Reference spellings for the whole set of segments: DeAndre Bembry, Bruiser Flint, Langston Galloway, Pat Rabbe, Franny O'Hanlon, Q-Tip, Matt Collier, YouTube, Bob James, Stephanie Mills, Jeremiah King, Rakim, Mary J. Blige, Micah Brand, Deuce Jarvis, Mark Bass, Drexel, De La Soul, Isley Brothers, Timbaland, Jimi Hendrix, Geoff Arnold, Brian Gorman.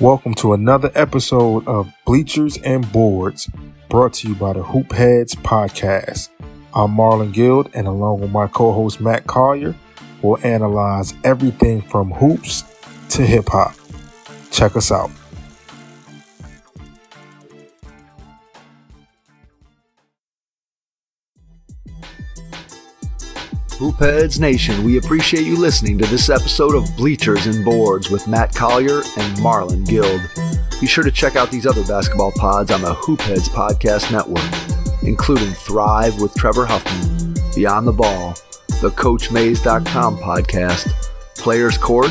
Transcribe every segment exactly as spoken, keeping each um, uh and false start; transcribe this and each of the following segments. Welcome to another episode of Bleachers and Boards, brought to you by the Hoopheads Podcast. I'm Marlon Guild, and along with my co-host Matt Collier, we'll analyze everything from hoops to hip-hop. Check us out. Hoopheads Nation, we appreciate you listening to this episode of Bleachers and Boards with Matt Collier and Marlon Guild. Be sure to check out these other basketball pods on the Hoopheads Podcast Network, including Thrive with Trevor Huffman, Beyond the Ball, the Coach Maze dot com podcast, Players Court,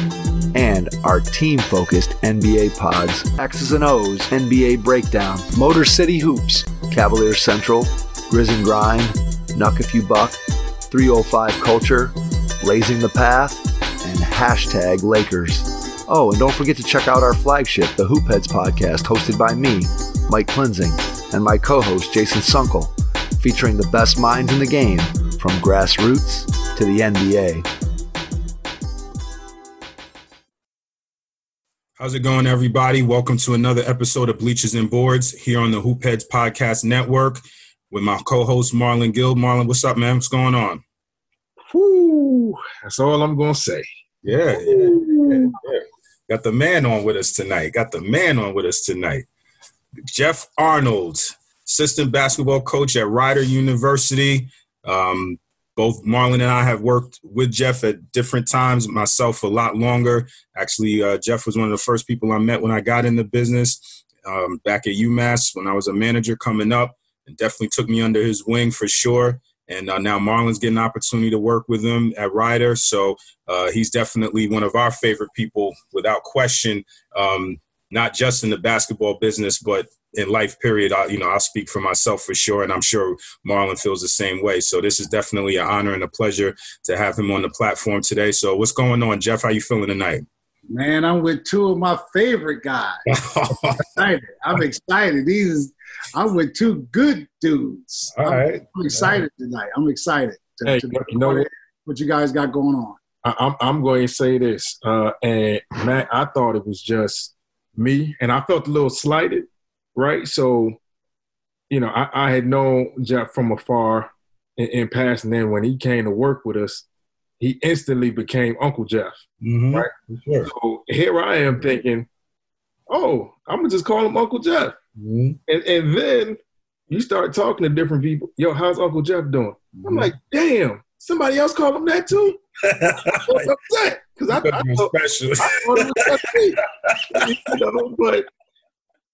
and our team-focused N B A pods, X's and O's, N B A Breakdown, Motor City Hoops, Cavalier Central, Grizz and Grind, Knuck If You Buck, three oh five Culture, Blazing the Path, and Hashtag Lakers. Oh, and don't forget to check out our flagship, the Hoopheads Podcast, hosted by me, Mike Cleansing, and my co-host, Jason Sunkel, featuring the best minds in the game, from grassroots to the N B A. How's it going, everybody? Welcome to another episode of Bleachers and Boards here on the Hoopheads Podcast Network, with my co-host Marlon Guild. Marlon, what's up, man? What's going on? Woo, that's all I'm going to say. Yeah, yeah, yeah, yeah. Got the man on with us tonight. Got the man on with us tonight. Geoff Arnold, assistant basketball coach at Rider University. Um, both Marlon and I have worked with Geoff at different times, myself a lot longer. Actually, uh, Geoff was one of the first people I met when I got into business um, back at UMass when I was a manager coming up. And definitely took me under his wing for sure. And uh, now Marlon's getting an opportunity to work with him at Rider. So uh, he's definitely one of our favorite people without question, um, not just in the basketball business, but in life period. I, you know, I'll speak for myself for sure. And I'm sure Marlon feels the same way. So this is definitely an honor and a pleasure to have him on the platform today. So what's going on, Geoff? How you feeling tonight? Man, I'm with two of my favorite guys. I'm excited. I'm excited. These is, I'm with two good dudes. All right. I'm excited right. tonight. I'm excited. To, hey, to you know what, what you guys got going on. I, I'm I'm going to say this. Uh, and, Matt, I thought it was just me. And I felt a little slighted, right? So, you know, I, I had known Geoff from afar in, in passing. Then when he came to work with us, he instantly became Uncle Geoff, mm-hmm. right? Sure. So here I am thinking, oh, I'm going to just call him Uncle Geoff. Mm-hmm. And and then you start talking to different people. Yo, how's Uncle Geoff doing? Mm-hmm. I'm like, damn, somebody else called him that too? What's upset? Because I, I, I thought it was me. You know, but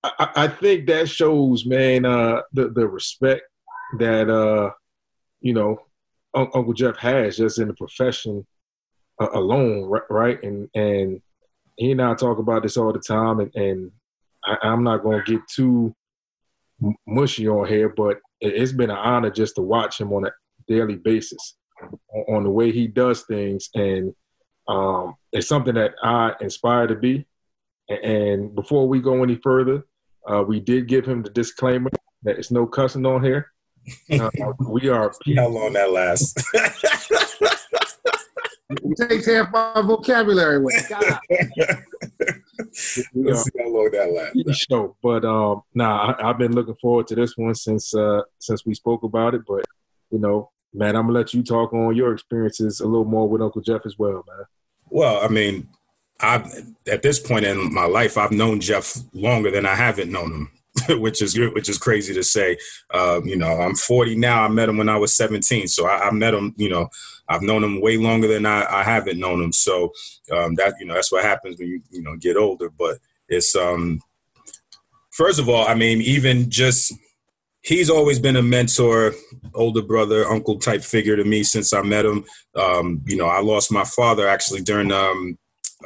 I, I think that shows, man, uh, the, the respect that, uh, you know, Uncle Geoff has just in the profession alone, right? And and he and I talk about this all the time, and, and I, I'm not going to get too mushy on here, but it's been an honor just to watch him on a daily basis, on the way he does things, and um, it's something that I aspire to be. And before we go any further, uh, we did give him the disclaimer that it's no cussing on here. Uh, we are. See how long that lasts? It takes half my vocabulary away. God. We'll see how long that lasts. Show, but um, nah, I, I've been looking forward to this one since uh, since we spoke about it. But you know, man, I'm gonna let you talk on your experiences a little more with Uncle Geoff as well, man. Well, I mean, I at this point in my life, I've known Geoff longer than I haven't known him. which is which is crazy to say. Uh, you know, I'm forty now. I met him when I was seventeen. So I, I met him, you know, I've known him way longer than I, I haven't known him. So um, that, you know, that's what happens when you, you know, get older. But it's, um, first of all, I mean, even just, he's always been a mentor, older brother, uncle type figure to me since I met him. Um, you know, I lost my father actually during, um,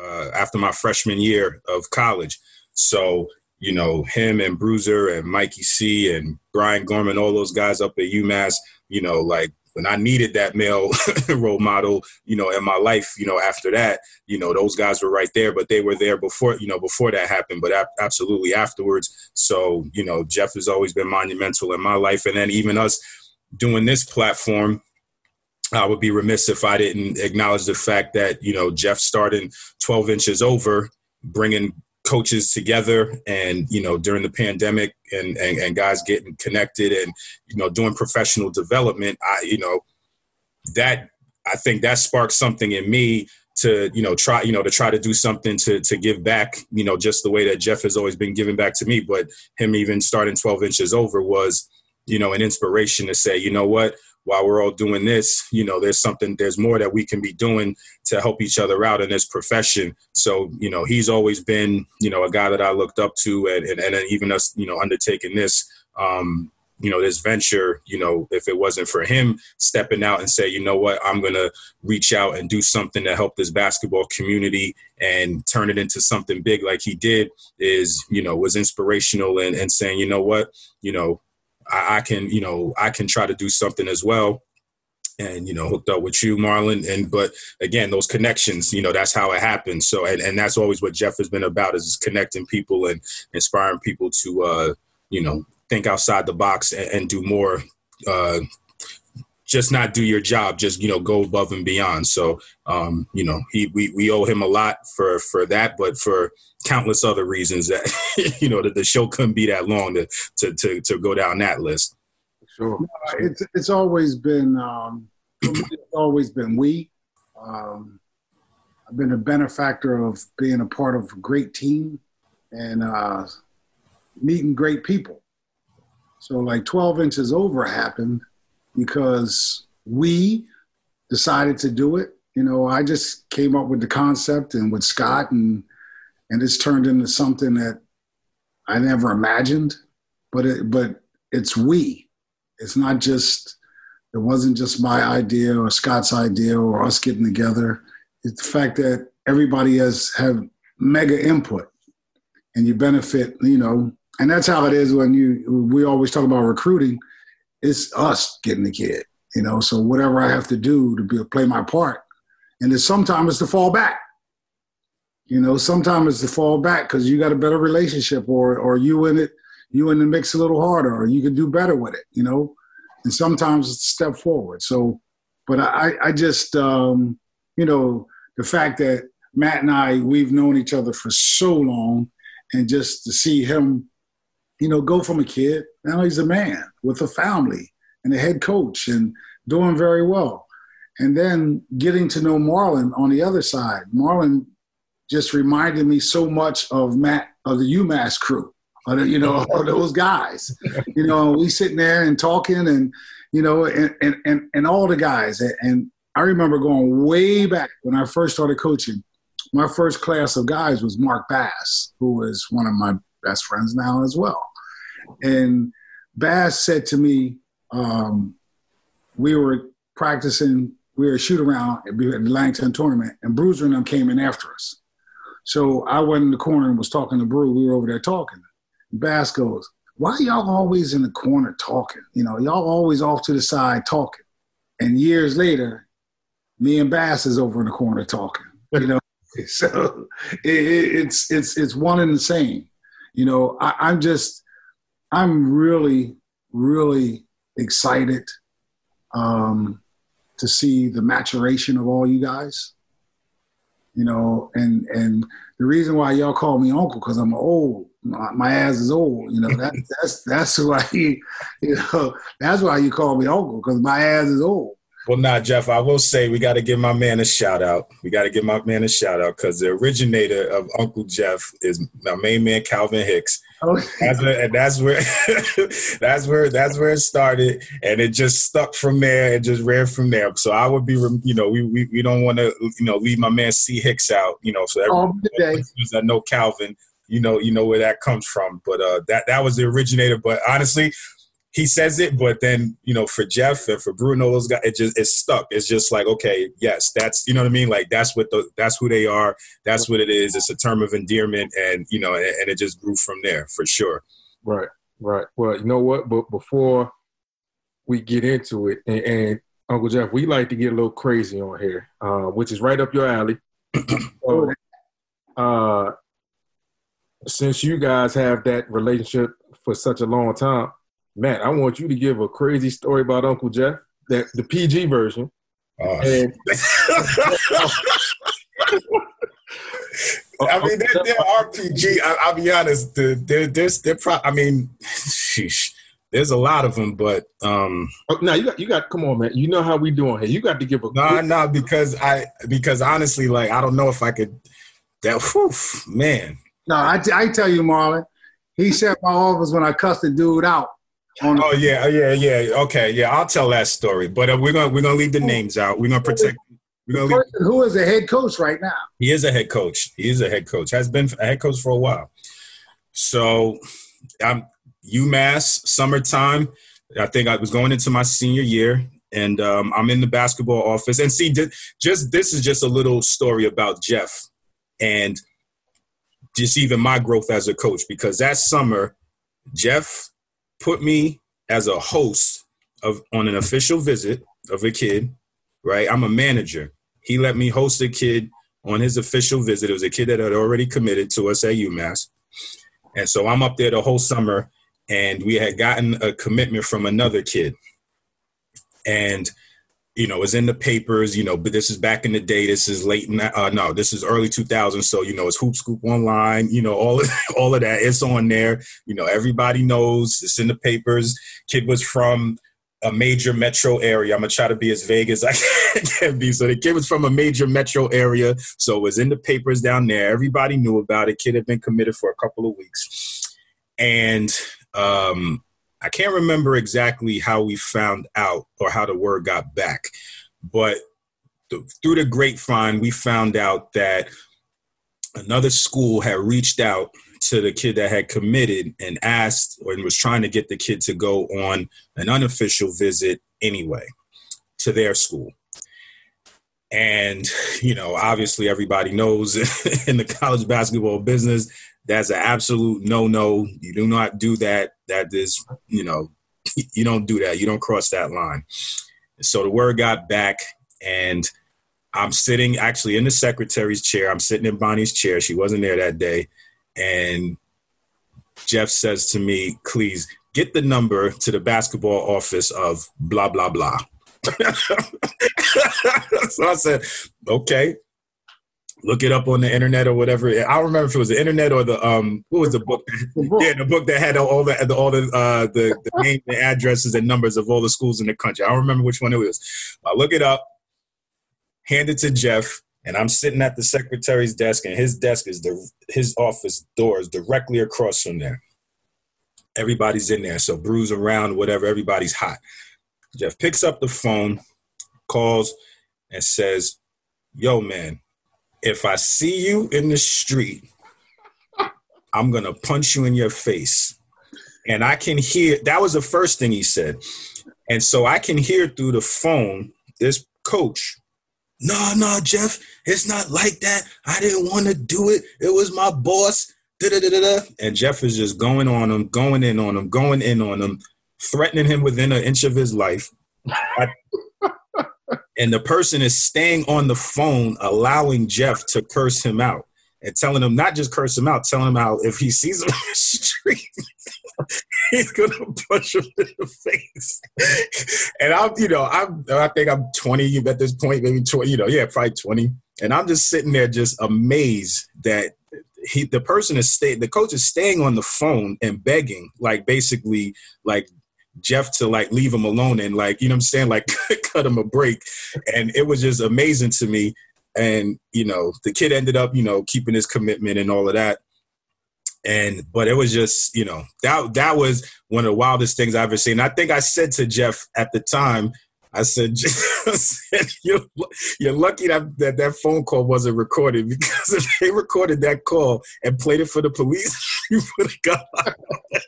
uh, after my freshman year of college. So, you know, him and Bruiser and Mikey C and Brian Gorman, all those guys up at UMass, you know, like when I needed that male role model, you know, in my life, you know, after that, you know, those guys were right there, but they were there before, you know, before that happened, but ab- absolutely afterwards. So, you know, Geoff has always been monumental in my life. And then even us doing this platform, I would be remiss if I didn't acknowledge the fact that, you know, Geoff started twelve inches over, bringing coaches together and, you know, during the pandemic and, and, and guys getting connected and, you know, doing professional development, I, you know, that, I think that sparked something in me to, you know, try, you know, to try to do something to, to give back, you know, just the way that Geoff has always been giving back to me, but him even starting twelve inches over was, you know, an inspiration to say, you know what, while we're all doing this, you know, there's something, there's more that we can be doing to help each other out in this profession. So, you know, he's always been, you know, a guy that I looked up to, and, and, and even us, you know, undertaking this, um, you know, this venture, you know, if it wasn't for him stepping out and say, you know what, I'm going to reach out and do something to help this basketball community and turn it into something big like he did is, you know, was inspirational and, and saying, you know what, you know, I, I can, you know, I can try to do something as well. And, you know, hooked up with you, Marlon. And, but again, those connections, you know, that's how it happens. So, and, and that's always what Geoff has been about, is connecting people and inspiring people to, uh, you know, think outside the box and, and do more, uh, just not do your job, just, you know, go above and beyond. So, um, you know, he, we, we owe him a lot for, for that, but for countless other reasons that, you know, that the show couldn't be that long to, to, to, to go down that list. Sure. Uh, it's, it's always been, um, it's always been we, um, I've been a benefactor of being a part of a great team and, uh, meeting great people. So like twelve inches over happened because we decided to do it. You know, I just came up with the concept and with Scott, and and it's turned into something that I never imagined. But it, but it's we. It's not just, it wasn't just my idea or Scott's idea or us getting together. It's the fact that everybody has have mega input, and you benefit, you know. And that's how it is when you, we always talk about recruiting, it's us getting the kid, you know, so whatever I have to do to be, play my part. And it's, sometimes it's to fall back, you know, sometimes it's to fall back because you got a better relationship, or, or you in it, you in the mix a little harder, or you can do better with it, you know, and sometimes it's a step forward. So, but I, I just, um, you know, the fact that Matt and I, we've known each other for so long, and just to see him, you know, go from a kid, now he's a man with a family and a head coach and doing very well. And then getting to know Marlon on the other side. Marlon just reminded me so much of Matt, of the UMass crew, or the, you know, those guys. You know, we sitting there and talking and, you know, and, and, and, and all the guys. And I remember going way back when I first started coaching, my first class of guys was Mark Bass, who is one of my best friends now as well. And Bass said to me, um, we were practicing, we were a shoot around at the Langston tournament, and Bruiser and them came in after us. So I went in the corner and was talking to Brew. We were over there talking. Bass goes, why are y'all always in the corner talking? You know, y'all always off to the side talking. And years later, me and Bass is over in the corner talking, you know? So it, it's, it's, it's one and the same. You know, I, I'm just, I'm really, really excited um, to see the maturation of all you guys. You know, and and the reason why y'all call me uncle, because I'm old. My, my ass is old. You know, that, that's that's why you, you know, that's why you call me uncle, because my ass is old. Well, nah, Geoff, I will say we got to give my man a shout out. We got to give my man a shout out because the originator of Uncle Geoff is my main man, Calvin Hicks. Oh. That's where, and that's where, that's where, that's where it started, and it just stuck from there. It just ran from there. So I would be, you know, we we, we don't want to, you know, leave my man C Hicks out, you know. So everyone that know Calvin, you know, you know where that comes from. But uh, that that was the originator. But honestly, he says it, but then, you know, for Geoff and for Bruno, those guys, it just, it's stuck. It's just like, okay, yes, that's, you know what I mean? Like, that's what the, that's who they are. That's what it is. It's a term of endearment. And, you know, and, and it just grew from there for sure. Right. Right. Well, you know what, but before we get into it, and, and Uncle Geoff, we like to get a little crazy on here, uh, which is right up your alley. So, uh, since you guys have that relationship for such a long time, Matt, I want you to give a crazy story about Uncle Geoff, that the P G version. Oh, and I mean, they're, they're R P G. I, I'll be honest. They're, they're, they're, they're pro- I mean, sheesh. There's a lot of them, but um, oh, no, you got you got. Come on, man. You know how we doing here. You got to give a no, nah, no, nah, because I because honestly, like I don't know if I could. That whew, man. No, I, t- I tell you, Marlon. He said my office when I cussed the dude out. On oh the- yeah, yeah, yeah. Okay, yeah. I'll tell that story, but uh, we're gonna we're gonna leave the names out. We're gonna protect. We're gonna leave- who is a head coach right now? He is a head coach. He is a head coach. Has been a head coach for a while. So, I'm. UMass summertime. I think I was going into my senior year, and um, I'm in the basketball office. And see, th- just this is just a little story about Geoff and just even my growth as a coach, because that summer, Geoff put me as a host of on an official visit of a kid, right? I'm a manager. He let me host a kid on his official visit. It was a kid that had already committed to us at UMass. And so I'm up there the whole summer. And we had gotten a commitment from another kid. And, you know, it was in the papers, you know, but this is back in the day. This is late. In, uh, no, this is early two thousands. So, you know, it's Hoop Scoop Online, you know, all of, all of that. It's on there. You know, everybody knows it's in the papers. Kid was from a major metro area. I'm going to try to be as vague as I can be. So the kid was from a major metro area. So it was in the papers down there. Everybody knew about it. Kid had been committed for a couple of weeks. And Um, I can't remember exactly how we found out or how the word got back, but th- through the grapevine, we found out that another school had reached out to the kid that had committed and asked or was trying to get the kid to go on an unofficial visit anyway to their school. And, you know, obviously everybody knows in the college basketball business, that's an absolute no-no. You do not do that. That is, you know, you don't do that. You don't cross that line. So the word got back, and I'm sitting actually in the secretary's chair. I'm sitting in Bonnie's chair. She wasn't there that day. And Geoff says to me, please get the number to the basketball office of blah, blah, blah. So I said, okay. Look it up on the internet or whatever. I don't remember if it was the internet or the um. What was the book? The book. Yeah, the book that had all the all the uh the, the names, the addresses, and numbers of all the schools in the country. I don't remember which one it was. I look it up, hand it to Geoff, and I'm sitting at the secretary's desk, and his desk is the his office doors directly across from there. Everybody's in there, so brews around, whatever. Everybody's hot. Geoff picks up the phone, calls, and says, "Yo, man. If I see you in the street, I'm going to punch you in your face." And I can hear, that was the first thing he said. And so I can hear through the phone, this coach, no, no, Geoff, it's not like that. I didn't want to do it. It was my boss. Da-da-da-da-da. And Geoff is just going on him, going in on him, going in on him, threatening him within an inch of his life. I, And the person is staying on the phone, allowing Geoff to curse him out and telling him, not just curse him out, telling him how if he sees him in the street, he's going to punch him in the face. And I'm, you know, I'm, I think I'm twenty at this point, maybe twenty, you know, yeah, probably twenty. And I'm just sitting there just amazed that he, the person is staying, the coach is staying on the phone and begging, like basically like, Geoff to like leave him alone and like, you know what I'm saying? Like cut him a break. And it was just amazing to me. And, you know, the kid ended up, you know, keeping his commitment and all of that. And, but it was just, you know, that, that was one of the wildest things I've ever seen. I think I said to Geoff at the time, I said, you're, you're lucky that, that that phone call wasn't recorded, because if they recorded that call and played it for the police, you would have got out of that.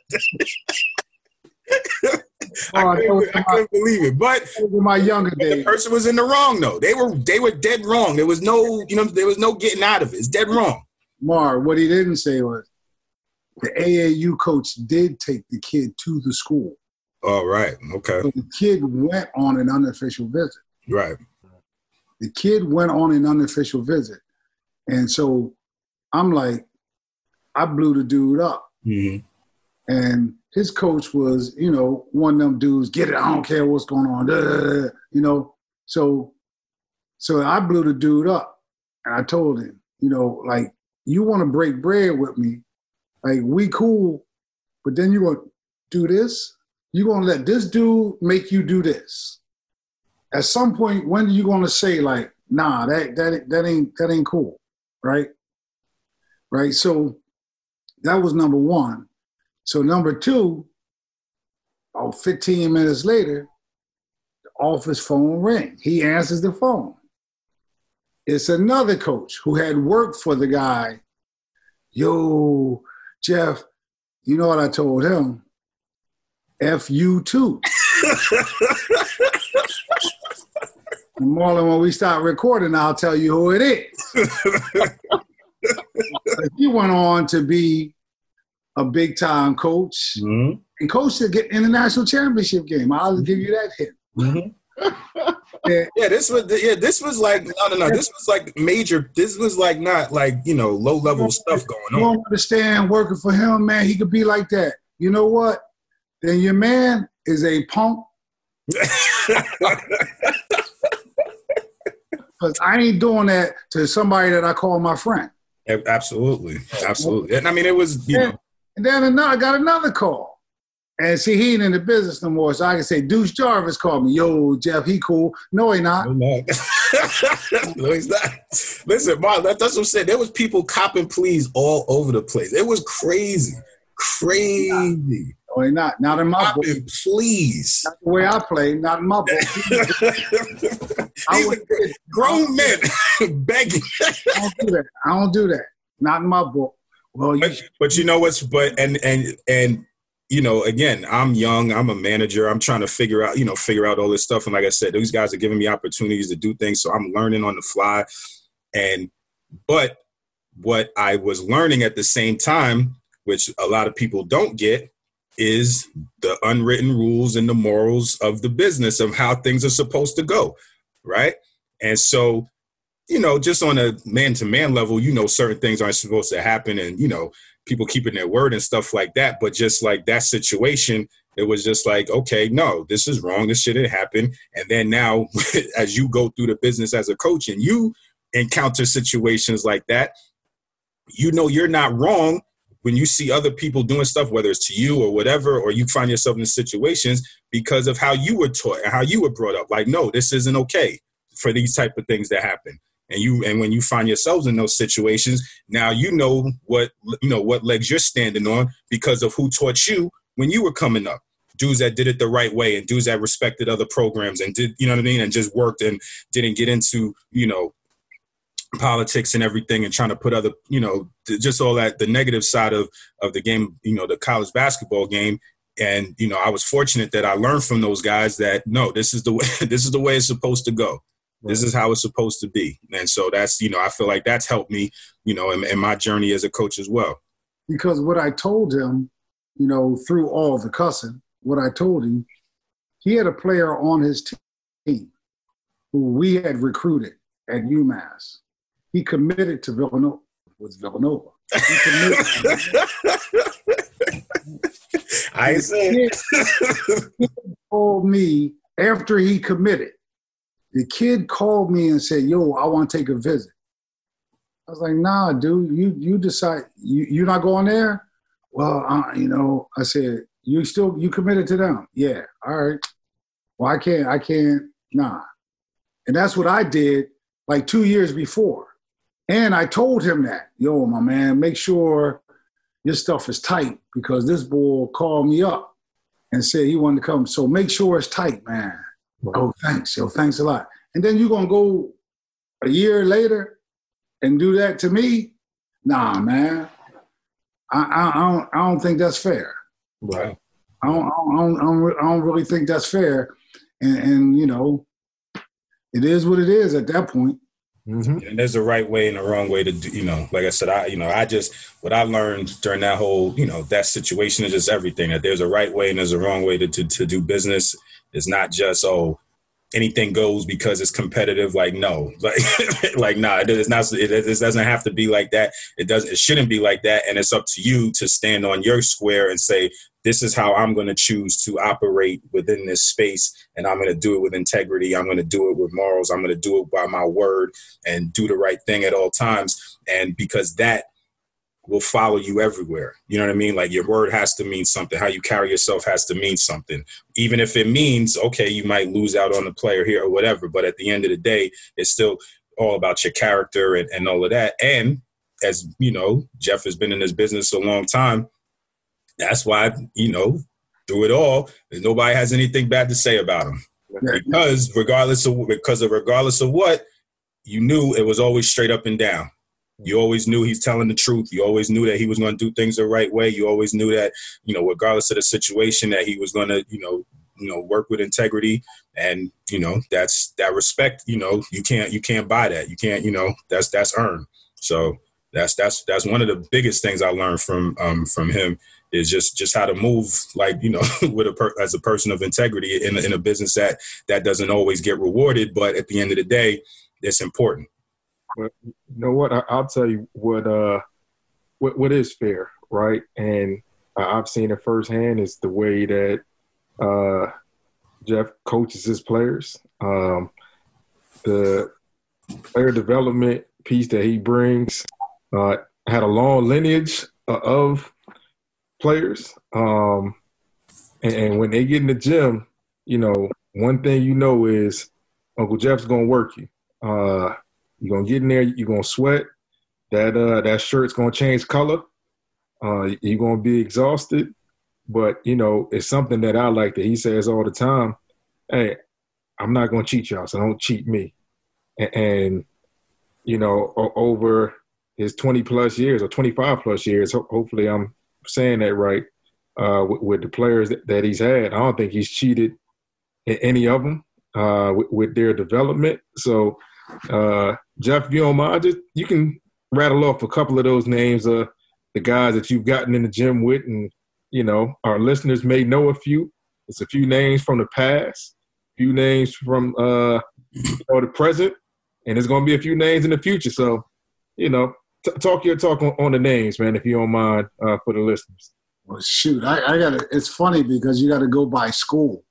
I, couldn't, I couldn't believe it, but my younger days. The person was in the wrong though. They were they were dead wrong. There was no you know there was no getting out of it. It's dead wrong. Mar, what he didn't say was the A A U coach did take the kid to the school. All right, okay. So the kid went on an unofficial visit. Right. The kid went on an unofficial visit, and so I'm like, I blew the dude up, mm-hmm. and. His coach was, you know, one of them dudes, get it, I don't care what's going on, da, da, da, you know. So so I blew the dude up, and I told him, you know, like, you want to break bread with me, like we cool, but then you want to do this? You gonna let this dude make you do this? At some point, when are you gonna say like, nah, that that that ain't that ain't cool, right? Right. So that was number one. So number two, about fifteen minutes later, the office phone rang. He answers the phone. It's another coach who had worked for the guy. Yo, Geoff, you know what I told him? F you too. And Marlon, when we start recording, I'll tell you who it is. He went on to be a big time coach, mm-hmm. and coached to get international championship game. I'll give you that hint. Mm-hmm. yeah. yeah, this was yeah, this was like no, no, no. This was like major. This was like not like you know low level stuff going on. You don't understand working for him, man. He could be like that. You know what? Then your man is a punk. Because I ain't doing that to somebody that I call my friend. Absolutely. Absolutely. And I mean, it was, you and, know. And then another, I got another call. And see, he ain't in the business no more. So I can say, Deuce Jarvis called me. Yo, Geoff, he cool. No, he not. No, no he's not. Listen, Mark, that's what I'm saying. There was people copping pleas all over the place. It was crazy. Crazy. No, he not. Not in my book. Please. Not the way I play. Not in my book. These are grown men begging. I don't do that. I don't do that. Not in my book. Well, you but, but you know what's but and and and you know again, I'm young. I'm a manager. I'm trying to figure out you know figure out all this stuff. And like I said, these guys are giving me opportunities to do things, so I'm learning on the fly. And but what I was learning at the same time, which a lot of people don't get, is the unwritten rules and the morals of the business of how things are supposed to go. Right. And so, you know, just on a man to man level, you know, certain things aren't supposed to happen and, you know, people keeping their word and stuff like that. But just like that situation, it was just like, OK, no, this is wrong. This shit didn't happen. And then now as you go through the business as a coach and you encounter situations like that, you know, you're not wrong when you see other people doing stuff, whether it's to you or whatever, or you find yourself in situations because of how you were taught and how you were brought up. Like, no, this isn't okay for these type of things that happen. And you, and when you find yourselves in those situations, now you know what, you know, what legs you're standing on because of who taught you when you were coming up. Dudes that did it the right way and dudes that respected other programs and did, you know what I mean? And just worked and didn't get into, you know, politics and everything and trying to put other, you know, just all that, the negative side of, of the game, you know, the college basketball game. And, you know, I was fortunate that I learned from those guys that, no, this is the way, this is the way it's supposed to go. Right. This is how it's supposed to be. And so that's, you know, I feel like that's helped me, you know, in, in my journey as a coach as well. Because what I told him, you know, through all the cussing, what I told him, he had a player on his team who we had recruited at UMass. He committed to Villanova. With Villanova. He committed to Villanova. I said. He told me after he committed, the kid called me and said, yo, I want to take a visit. I was like, nah, dude, you you decide, you, you're not going there? Well, uh, you know, I said, you still, you committed to them? Yeah, all right. Well, I can't, I can't, nah. And that's what I did like two years before. And I told him that, yo, my man, make sure your stuff is tight because this boy called me up and said he wanted to come. So make sure it's tight, man. Wow. Oh, thanks, yo, thanks a lot. And then you're going to go a year later and do that to me? Nah, man, I, I, I, don't, I don't think that's fair. Right. I don't, I don't, I don't, I don't really think that's fair. And, and, you know, it is what it is at that point. Mm-hmm. And there's a right way and a wrong way to do, you know, like I said, I, you know, I just, what I learned during that whole, you know, that situation is just everything, that there's a right way and there's a wrong way to, to, to do business. It's not just, oh, anything goes because it's competitive. Like, no, like, like, nah, it's not, it, it doesn't have to be like that. It doesn't, it shouldn't be like that. And it's up to you to stand on your square and say, this is how I'm going to choose to operate within this space. And I'm going to do it with integrity. I'm going to do it with morals. I'm going to do it by my word and do the right thing at all times. And because that will follow you everywhere. You know what I mean? Like your word has to mean something. How you carry yourself has to mean something. Even if it means, okay, you might lose out on the player here or whatever, but at the end of the day, it's still all about your character and, and all of that. And as you know, Geoff has been in this business a long time. That's why, you know, through it all, nobody has anything bad to say about him. Because regardless of because of regardless of what, you knew it was always straight up and down. You always knew he's telling the truth. You always knew that he was going to do things the right way. You always knew that, you know, regardless of the situation, that he was going to, you know, you know, work with integrity. And, you know, that's that respect, you know, you can't you can't buy that. You can't, you know, that's that's earned. So that's that's that's one of the biggest things I learned from um, from him is just just how to move, like, you know, with a per- as a person of integrity in, in a business that that doesn't always get rewarded. But at the end of the day, it's important. But you know what? I'll tell you what, uh, what what is fair, right? And I've seen it firsthand is the way that uh, Geoff coaches his players. Um, the player development piece that he brings uh, had a long lineage of players. Um, and when they get in the gym, you know, one thing you know is Uncle Geoff's going to work you. Uh, You're going to get in there, you're going to sweat, that uh, that shirt's going to change color, uh, you're going to be exhausted. But, you know, it's something that I like that he says all the time, hey, I'm not going to cheat y'all, so don't cheat me. And, and you know, o- over his twenty-plus years or twenty-five-plus years, ho- hopefully I'm saying that right, uh, with, with the players that, that he's had, I don't think he's cheated in any of them uh, with, with their development. So, uh, Geoff, if you don't mind, just, you can rattle off a couple of those names of uh, the guys that you've gotten in the gym with, and, you know, our listeners may know a few. It's a few names from the past, a few names from uh, you know, the present, and there's going to be a few names in the future. So, you know, t- talk your talk on, on the names, man, if you don't mind, uh, for the listeners. Well, shoot, I, I got to – it's funny because you got to go by school,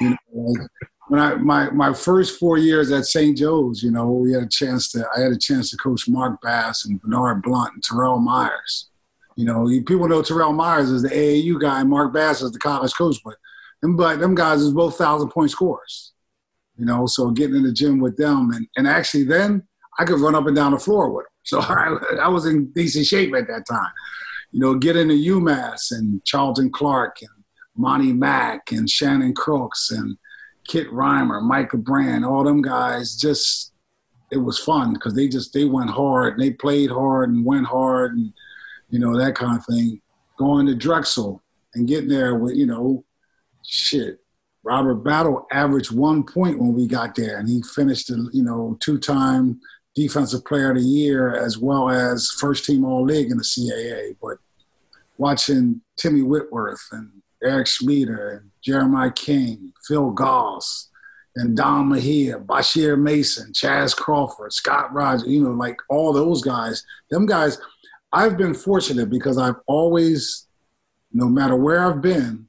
you know, like – When I my, my first four years at Saint Joe's, you know, we had a chance to I had a chance to coach Mark Bass and Bernard Blunt and Terrell Myers. You know, you, people know Terrell Myers is the A A U guy and Mark Bass is the college coach, but them but them guys is both thousand point scorers. You know, so getting in the gym with them and, and actually then I could run up and down the floor with them. So I, I was in decent shape at that time. You know, get into UMass and Charlton Clark and Monty Mack and Shannon Crooks and Kit Reimer, Micah Brand, all them guys, just it was fun because they just they went hard and they played hard and went hard and, you know, that kind of thing. Going to Drexel and getting there with, you know, shit. Robert Battle averaged one point when we got there and he finished, you know, two-time Defensive Player of the Year as well as first-team All-League in the C A A. But watching Timmy Whitworth and Eric Schmieder, Jeremiah King, Phil Goss, and Don Mejia, Bashir Mason, Chaz Crawford, Scott Rogers, you know, like all those guys. Them guys, I've been fortunate because I've always, no matter where I've been,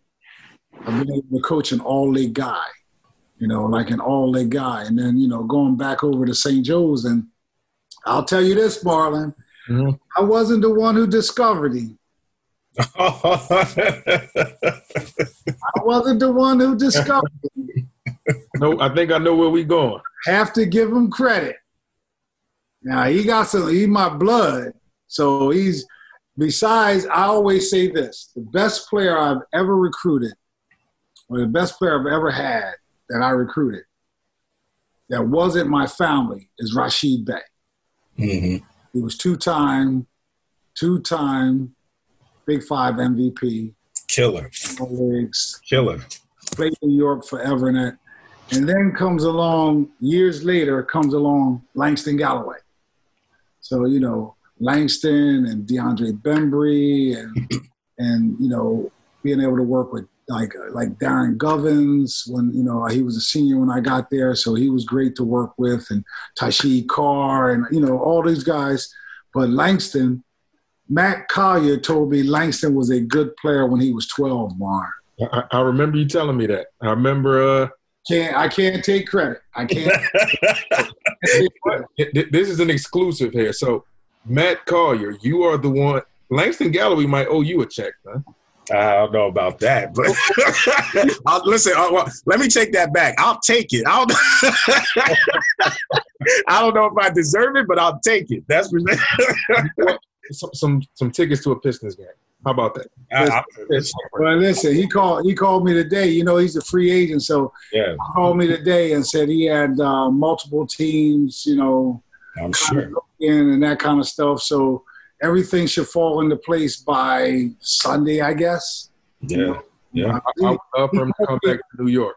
I've been able to coach an all-league guy, you know, like an all-league guy. And then, you know, going back over to Saint Joe's, and I'll tell you this, Marlon, mm-hmm. I wasn't the one who discovered him. I wasn't the one who discovered it. No, I think I know where we going. Have to give him credit. Now he got some. He's my blood, so he's. Besides, I always say this: the best player I've ever recruited, or the best player I've ever had that I recruited, that wasn't my family, is Rashid Bey. Mm-hmm. He was two-time, two-time. Big Five M V P. Killer. Legs, Killer. Played New York forever in it. And then comes along, years later, comes along Langston Galloway. So, you know, Langston and DeAndre Bembry and, and you know, being able to work with, like, like Darren Govins when, you know, he was a senior when I got there, so he was great to work with. And Tashee Carr and, you know, all these guys. But Langston... Matt Collier told me Langston was a good player when he was twelve, Mark. I, I remember you telling me that. I remember uh, – Can't, I can't take credit. I can't. This is an exclusive here. So, Matt Collier, you are the one Langston Galloway might owe you a check, man. I don't know about that, but I'll, listen. I'll, well, let me take that back. I'll take it. I'll I don't know if I deserve it, but I'll take it. That's for sure. some, some some tickets to a Pistons game. How about that? I, Pistons. I, well, listen. He called. He called me today. You know, he's a free agent, so yeah. He called me today and said he had uh, multiple teams. You know, I'm sure, and that kind of stuff. So. Everything should fall into place by Sunday, I guess. Yeah, you know? yeah. I, I would love for him to come back to New York.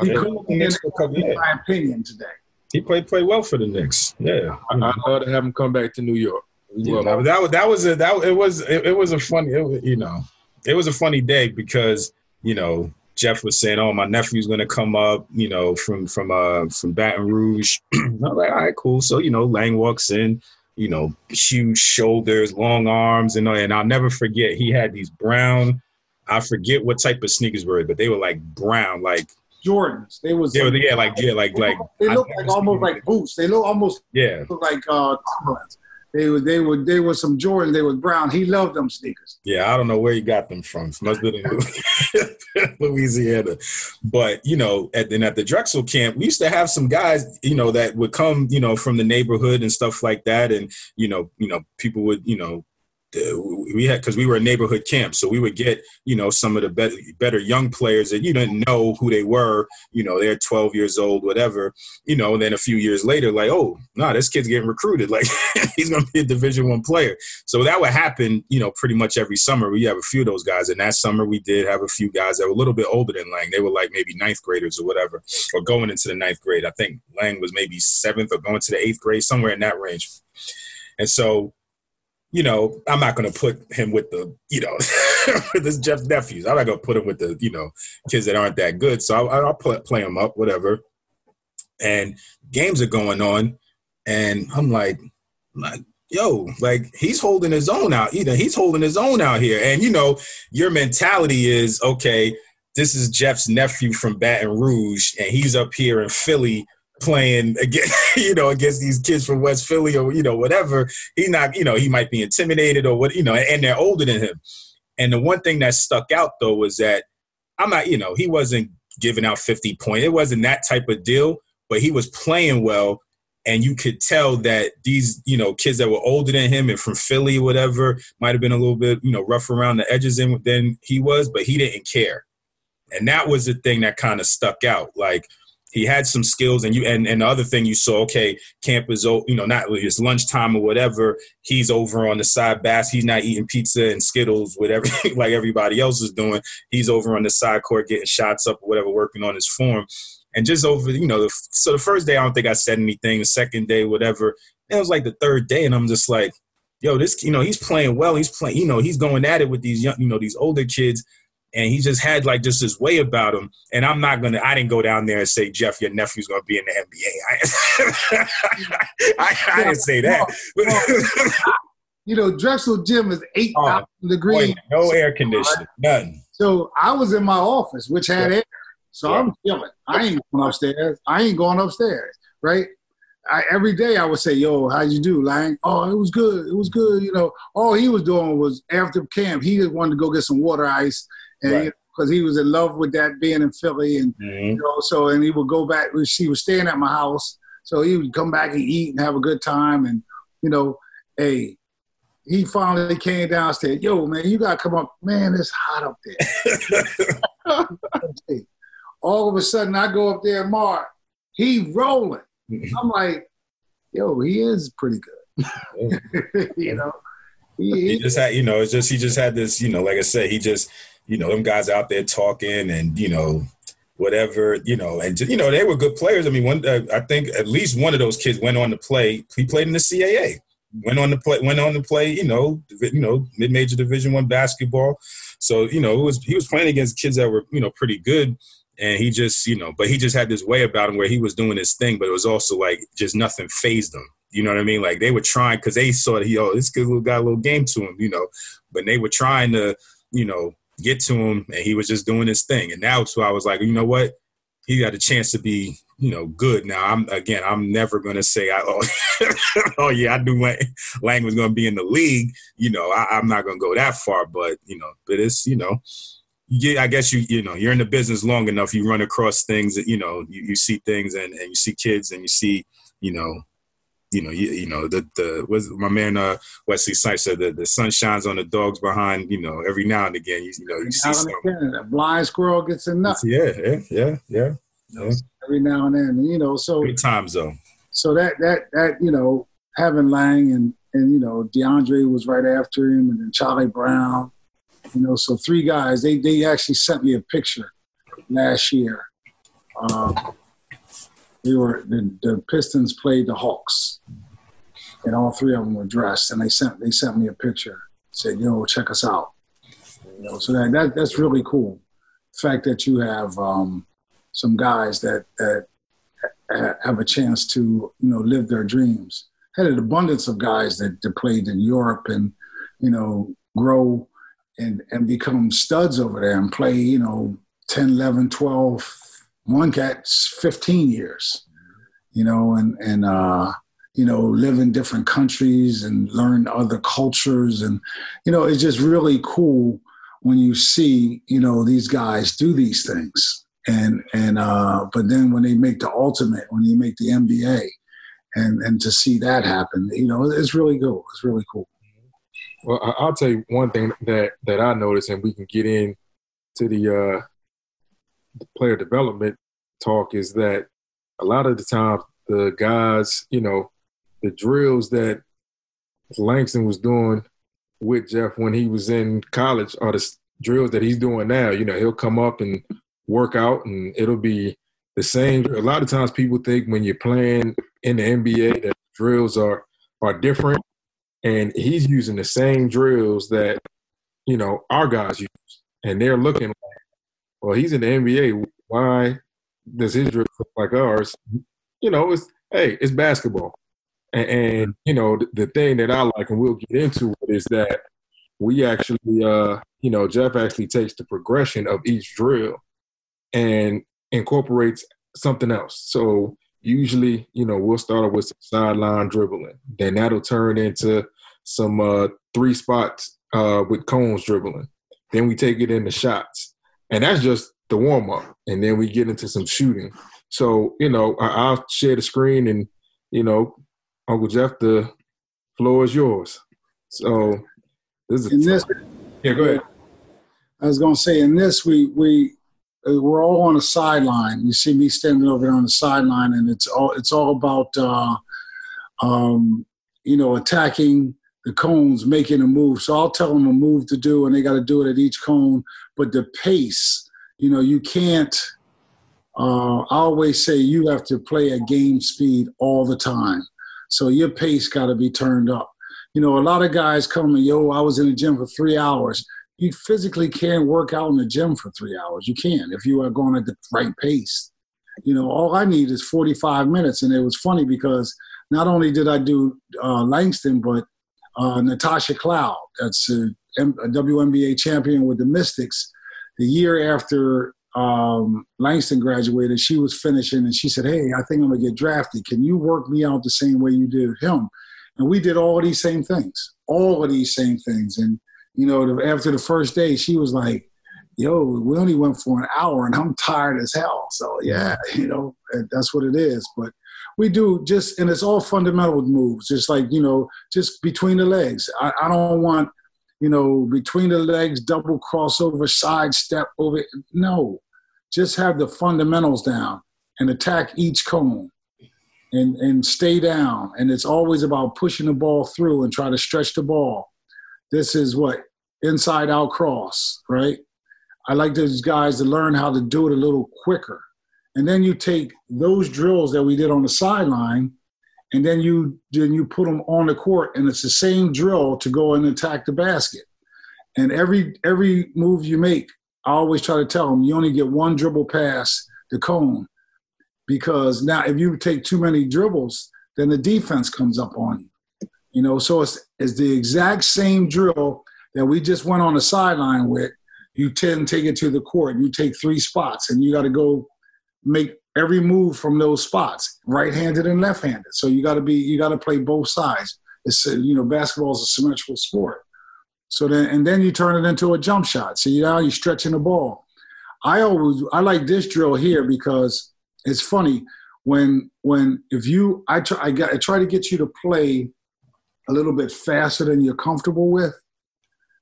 He yeah. could in my opinion today. He played play well for the Knicks. Yeah, I, I'd love to have him come back to New York. Yeah, that, that was that was a, that it was it, it was a funny it was, you know it was a funny day because you know Geoff was saying, "Oh, my nephew's gonna come up," you know, from from uh from Baton Rouge. I'm like, all right, cool. So you know, Lang walks in. You know, huge shoulders, long arms, and and I'll never forget he had these brown. I forget what type of sneakers were, but they were like brown, like Jordans. They was they were, yeah, like yeah, like like they look like almost like boots. They look almost yeah, look like uh, they were they were they were some Jordans. They were brown. He loved them sneakers. Yeah, I don't know where he got them from. Must have been Louisiana, but you know, at then at the Drexel camp, we used to have some guys, you know, that would come, you know, from the neighborhood and stuff like that, and you know, you know, people would, you know, we had because we were a neighborhood camp, so we would get, you know, some of the better, better young players that you didn't know who they were, you know, they're twelve years old, whatever, you know, and then a few years later, like, oh, no, nah, this kid's getting recruited, like he's going to be a Division One player. So that would happen, you know, pretty much every summer. We have a few of those guys, and that summer we did have a few guys that were a little bit older than Lang. They were like maybe ninth graders or whatever, or going into the ninth grade. I think Lang was maybe seventh or going to the eighth grade, somewhere in that range. And so, you know, I'm not going to put him with the, you know, with this Geoff's nephews. I'm not going to put him with the, you know, kids that aren't that good. So I'll, I'll play, play him up, whatever. And games are going on. And I'm like, like, yo, like he's holding his own out. You know, he's holding his own out here. And, you know, your mentality is, okay, this is Geoff's nephew from Baton Rouge, and he's up here in Philly playing against, you know, against these kids from West Philly or, you know, whatever. He's not, you know, he might be intimidated or what, you know, and they're older than him. And the one thing that stuck out, though, was that I'm not, you know, he wasn't giving out fifty points. It wasn't that type of deal, but he was playing well. And you could tell that these, you know, kids that were older than him and from Philly, or whatever, might have been a little bit, you know, rough around the edges than he was, but he didn't care. And that was the thing that kind of stuck out. Like, he had some skills, and you and, and the other thing you saw, okay, camp is, you know, not really, it's lunchtime or whatever. He's over on the side bass. He's not eating pizza and Skittles, whatever, like everybody else is doing. He's over on the side court getting shots up or whatever, working on his form. And just over, you know, the, so the first day, I don't think I said anything. The second day, whatever. And it was like the third day, and I'm just like, yo, this, you know, he's playing well. He's playing, you know, he's going at it with these young, you know, these older kids. And he just had, like, just this way about him. And I'm not going to – I didn't go down there and say, Geoff, your nephew's going to be in the N B A. I, I, I didn't say that. You know, Drexel Gym is eight thousand oh, degrees. Boy, no air conditioning, none. So I was in my office, which had yeah. air. So yeah. I'm chilling. I ain't going upstairs. I ain't going upstairs, right? I, every day I would say, yo, how'd you do, Lang? Oh, it was good. It was good. You know, all he was doing was after camp, he just wanted to go get some water ice. And right. Because he was in love with that, being in Philly, and mm-hmm. you know, so and he would go back. He was staying at my house, so he would come back and eat and have a good time. And you know, hey, he finally came downstairs. Yo, man, you gotta come up. Man, it's hot up there. All of a sudden, I go up there, and Mark, he rolling. Mm-hmm. I'm like, yo, he is pretty good. Mm-hmm. You know, he, he just had, you know, it's just he just had this, you know, like I said, he just. You know, them guys out there talking and, you know, whatever, you know, and, you know, they were good players. I mean, one, uh, I think at least one of those kids went on to play. He played in the C A A, went on to play, went on to play, you know, you know, mid-major Division One basketball. So, you know, it was, he was playing against kids that were, you know, pretty good. And he just, you know, but he just had this way about him where he was doing his thing, but it was also like just nothing fazed him. You know what I mean? Like they were trying because they saw that, yo, this kid got a little game to him, you know, but they were trying to, you know, get to him, and he was just doing his thing. And now, so I was like, you know what? He got a chance to be you know, good. Now, I'm again, I'm never going to say, I, oh, oh, yeah, I knew Lang was going to be in the league. You know, I, I'm not going to go that far. But, you know, but it's, you know, yeah, I guess, you you know, you're in the business long enough. You run across things that, you know, you, you see things and, and you see kids and you see, you know, you know, you, you know, the, the, was my man, uh, Wesley Snipes said that the sun shines on the dogs behind, you know, every now and again, you, you know, you every see something. A blind squirrel gets a nut. Yeah, yeah, yeah, yeah. yeah. Every now and then, you know, so. Three times though. So that, that, that, you know, having Lang and, and, you know, DeAndre was right after him, and then Charlie Brown, you know, so three guys, they, they actually sent me a picture last year. Um, We were the, the Pistons played the Hawks, and all three of them were dressed. And they sent they sent me a picture, said, "You know, check us out." You know, so that, that that's really cool. The fact that you have um, some guys that that have a chance to, you know, live their dreams. Had an abundance of guys that, that played in Europe and, you know, grow and and become studs over there and play, you know, ten, eleven, twelve. One cat's fifteen years, you know, and, and uh, you know, live in different countries and learn other cultures. And, you know, it's just really cool when you see, you know, these guys do these things. And, and uh, but then when they make the ultimate, when they make the N B A and, and to see that happen, you know, it's really cool. It's really cool. Well, I'll tell you one thing that, that I noticed, and we can get in to the uh, – the player development talk, is that a lot of the time the guys, you know, the drills that Langston was doing with Geoff when he was in college are the drills that he's doing now. You know, he'll come up and work out and it'll be the same. A lot of times people think when you're playing in the N B A that drills are, are different, and he's using the same drills that, you know, our guys use, and they're looking like, well, he's in the N B A. Why does his drill look like ours? You know, it's hey, it's basketball. And, and you know, the, the thing that I like, and we'll get into it, is that we actually, uh, you know, Geoff actually takes the progression of each drill and incorporates something else. So usually, you know, we'll start with some sideline dribbling. Then that'll turn into some uh, three spots uh, with cones dribbling. Then we take it into shots. And that's just the warm-up. And then we get into some shooting. So, you know, I, I'll share the screen and, you know, Uncle Geoff, the floor is yours. So this is – this, yeah, go ahead. I was going to say, in this, we, we, we're all on a sideline. You see me standing over there on the sideline, and it's all, it's all about, uh, um, you know, attacking – the cones, making a move. So I'll tell them a move to do, and they got to do it at each cone. But the pace, you know, you can't uh, – I always say you have to play at game speed all the time. So your pace got to be turned up. You know, a lot of guys come and, yo, I was in the gym for three hours. You physically can't work out in the gym for three hours. You can if you are going at the right pace. You know, all I need is forty-five minutes. And it was funny because not only did I do uh, Langston, but Uh, Natasha Cloud, that's a, a W N B A champion with the Mystics. The year after um, Langston graduated, she was finishing, and she said, hey, I think I'm going to get drafted. Can you work me out the same way you did him? And we did all of these same things, all of these same things. And, you know, after the first day, she was like, yo, we only went for an hour, and I'm tired as hell. So, yeah, you know, that's what it is. But we do just, and it's all fundamental moves. Just like, you know, just between the legs. I, I don't want, you know, between the legs, double crossover, side step over. No, just have the fundamentals down and attack each cone and, and stay down. And it's always about pushing the ball through and try to stretch the ball. This is what inside out cross, right? I like those guys to learn how to do it a little quicker. And then you take those drills that we did on the sideline, and then you then you put them on the court, and it's the same drill to go and attack the basket. And every every move you make, I always try to tell them, you only get one dribble past the cone, because now if you take too many dribbles, then the defense comes up on you. You know, so it's, it's the exact same drill that we just went on the sideline with. You tend to take it to the court, and you take three spots, and you got to go make every move from those spots, right-handed and left-handed. So you got to be, you got to play both sides. It's, you know, basketball is a symmetrical sport. So then, and then you turn it into a jump shot. So now you're stretching the ball. I always, I like this drill here because it's funny when, when, if you, I try, I got, I try to get you to play a little bit faster than you're comfortable with,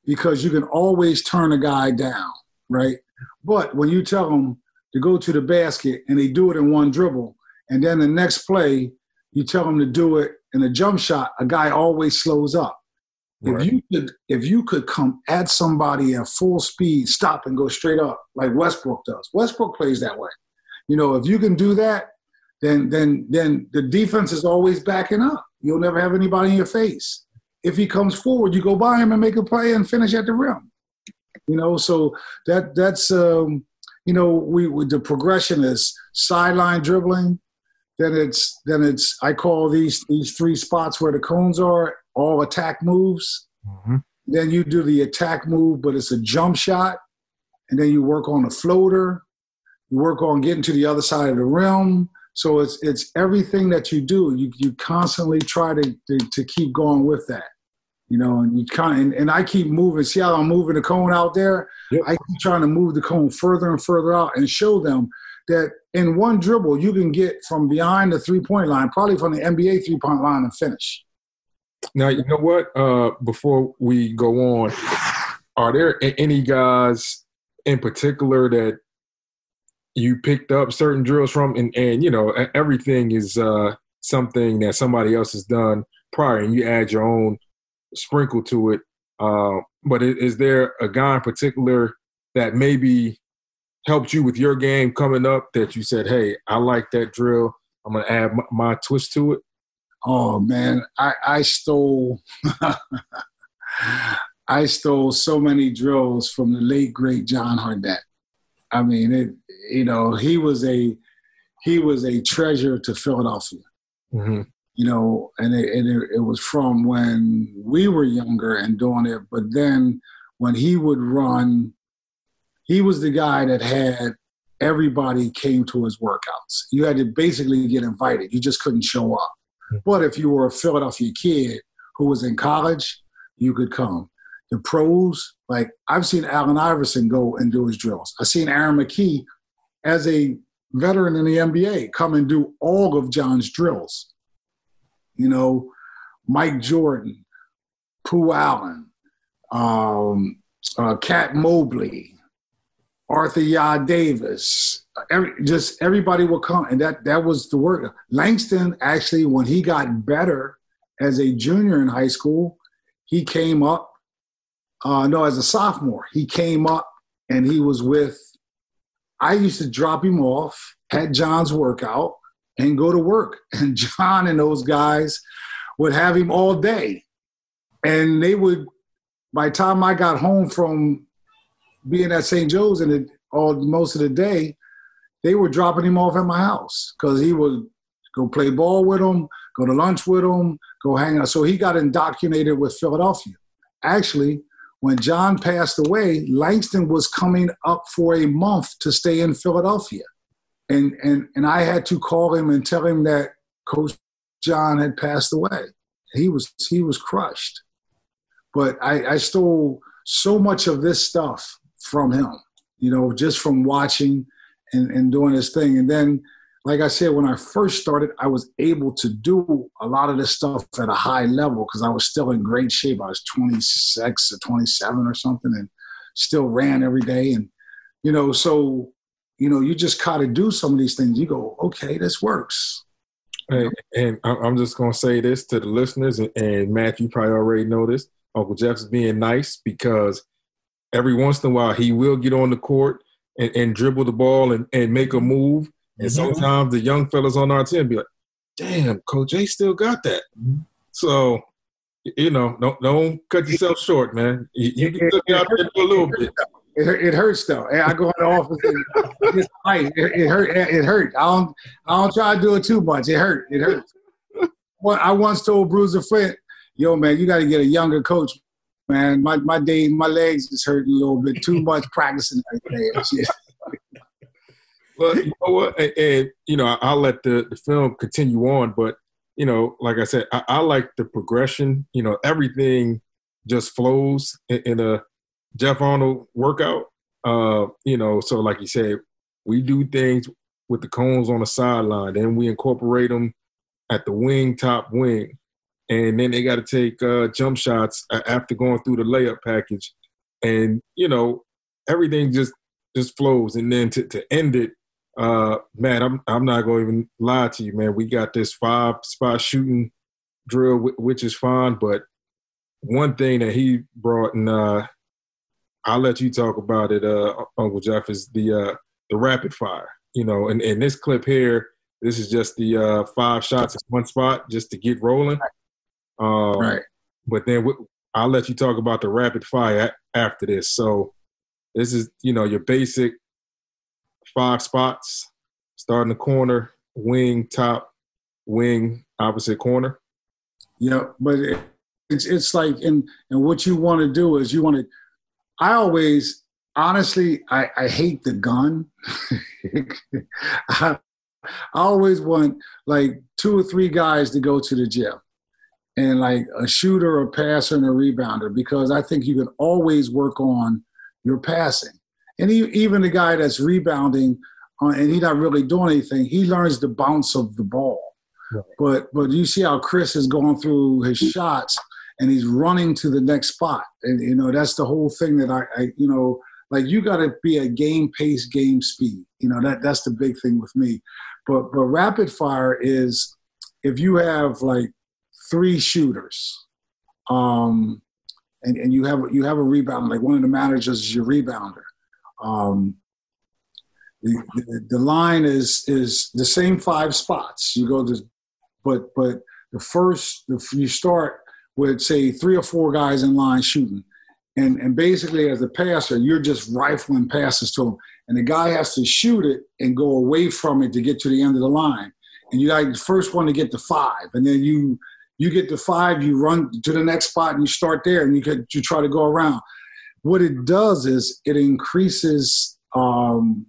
because you can always turn a guy down, right? But when you tell them to go to the basket and they do it in one dribble, and then the next play, you tell them to do it in a jump shot, a guy always slows up. Right. If you could, if you could come at somebody at full speed, stop and go straight up like Westbrook does. Westbrook plays that way. You know, if you can do that, then then then the defense is always backing up. You'll never have anybody in your face. If he comes forward, you go by him and make a play and finish at the rim. You know, so that that's um, you know, we, we the progression is sideline dribbling. Then it's then it's I call these these three spots where the cones are all attack moves. Mm-hmm. Then you do the attack move, but it's a jump shot, and then you work on a floater. You work on getting to the other side of the rim. So it's it's everything that you do. You you constantly try to to, to keep going with that, you know. And you kind of, and, and I keep moving. See how I'm moving the cone out there? Yep. I keep trying to move the cone further and further out and show them that in one dribble, you can get from behind the three-point line, probably from the N B A three-point line, and finish. Now, you know what? Uh, before we go on, are there any guys in particular that you picked up certain drills from? And, and you know, everything is uh, something that somebody else has done prior, and you add your own sprinkle to it. Uh, but is there a guy in particular that maybe – helped you with your game coming up that you said, hey, I like that drill, I'm going to add my, my twist to it? Oh, man, I, I stole I stole so many drills from the late, great John Harnett. I mean, it, you know, he was a he was a treasure to Philadelphia, mm-hmm. you know, and, it, and it, it was from when we were younger and doing it. But then when he would run – he was the guy that had everybody came to his workouts. You had to basically get invited. You just couldn't show up. But if you were a Philadelphia kid who was in college, you could come. The pros, like I've seen Allen Iverson go and do his drills. I've seen Aaron McKee as a veteran in the N B A come and do all of John's drills. You know, Mike Jordan, Pooh Allen, um, uh, Cat Mobley, Arthur Yah Davis, every, just everybody will come. And that that was the work. Langston, actually, when he got better as a junior in high school, he came up, uh, no, as a sophomore, he came up and he was with, I used to drop him off, had John's workout, and go to work. And John and those guys would have him all day. And they would, by the time I got home from being at Saint Joe's and it, all most of the day, they were dropping him off at my house because he would go play ball with them, go to lunch with them, go hang out. So he got indoctrinated with Philadelphia. Actually, when John passed away, Langston was coming up for a month to stay in Philadelphia. And, and, and I had to call him and tell him that Coach John had passed away. He was, he was crushed. But I, I stole so much of this stuff from him, you know, just from watching and, and doing his thing. And then, like I said, when I first started, I was able to do a lot of this stuff at a high level because I was still in great shape. I was twenty-six or twenty-seven or something and still ran every day. And, you know, so, you know, you just kind of do some of these things. You go, okay, this works. And, and I'm just going to say this to the listeners, and, and Matthew probably already noticed, Uncle Jeff's being nice because every once in a while, he will get on the court and, and dribble the ball and, and make a move. And mm-hmm. sometimes the young fellas on our team be like, damn, Coach A still got that. Mm-hmm. So, you know, don't, don't cut yourself short, man. You, you can look out there for a little bit. It, it hurts, though. I go in the office and just fight. It, it hurt. It hurt. I don't, I don't try to do it too much. It hurt. It hurts. I once told Bruiser Flint, yo, man, you got to get a younger coach. Man, my my day, my legs is hurting a little bit too much practicing every day. Well, you know what? And, and you know, I'll let the, the film continue on, but you know, like I said, I, I like the progression. You know, everything just flows in, in a Geoff Arnold workout. Uh, you know, so like you said, we do things with the cones on the sideline, then we incorporate them at the wing, top wing, and then they got to take uh, jump shots after going through the layup package, and you know, everything just just flows. And then to, to end it. Uh, man, I'm I'm not going to even lie to you, man. We got this five spot shooting drill, w- which is fine. But one thing that he brought, and uh, I'll let you talk about it, uh, Uncle Geoff, is the uh, the rapid fire. You know, and, and this clip here, this is just the uh, five shots in one spot just to get rolling. Um, right. But then w- I'll let you talk about the rapid fire a- after this. So this is, you know, your basic five spots, starting the corner, wing, top, wing, opposite corner. Yeah, but it, it's it's like, and and what you want to do is you want to. I always, honestly, I, I hate the gun. I, I always want like two or three guys to go to the gym, and like a shooter, a passer, and a rebounder, because I think you can always work on your passing. And he, even the guy that's rebounding, uh, and he's not really doing anything, he learns the bounce of the ball. Right. But but you see how Chris is going through his shots, and he's running to the next spot. And, you know, that's the whole thing that I, I you know, like you got to be a game pace, game speed. You know, that that's the big thing with me. But, but rapid fire is if you have, like, three shooters, um, and, and you have you have a rebounder, like one of the managers is your rebounder. Um, the, the, the line is, is the same five spots. You go to, but but the first if you start with say three or four guys in line shooting, and and basically as a passer you're just rifling passes to them, and the guy has to shoot it and go away from it to get to the end of the line, and you got the first one to get to five, and then you you get to five, you run to the next spot and you start there, and you could you try to go around. What it does is it increases um,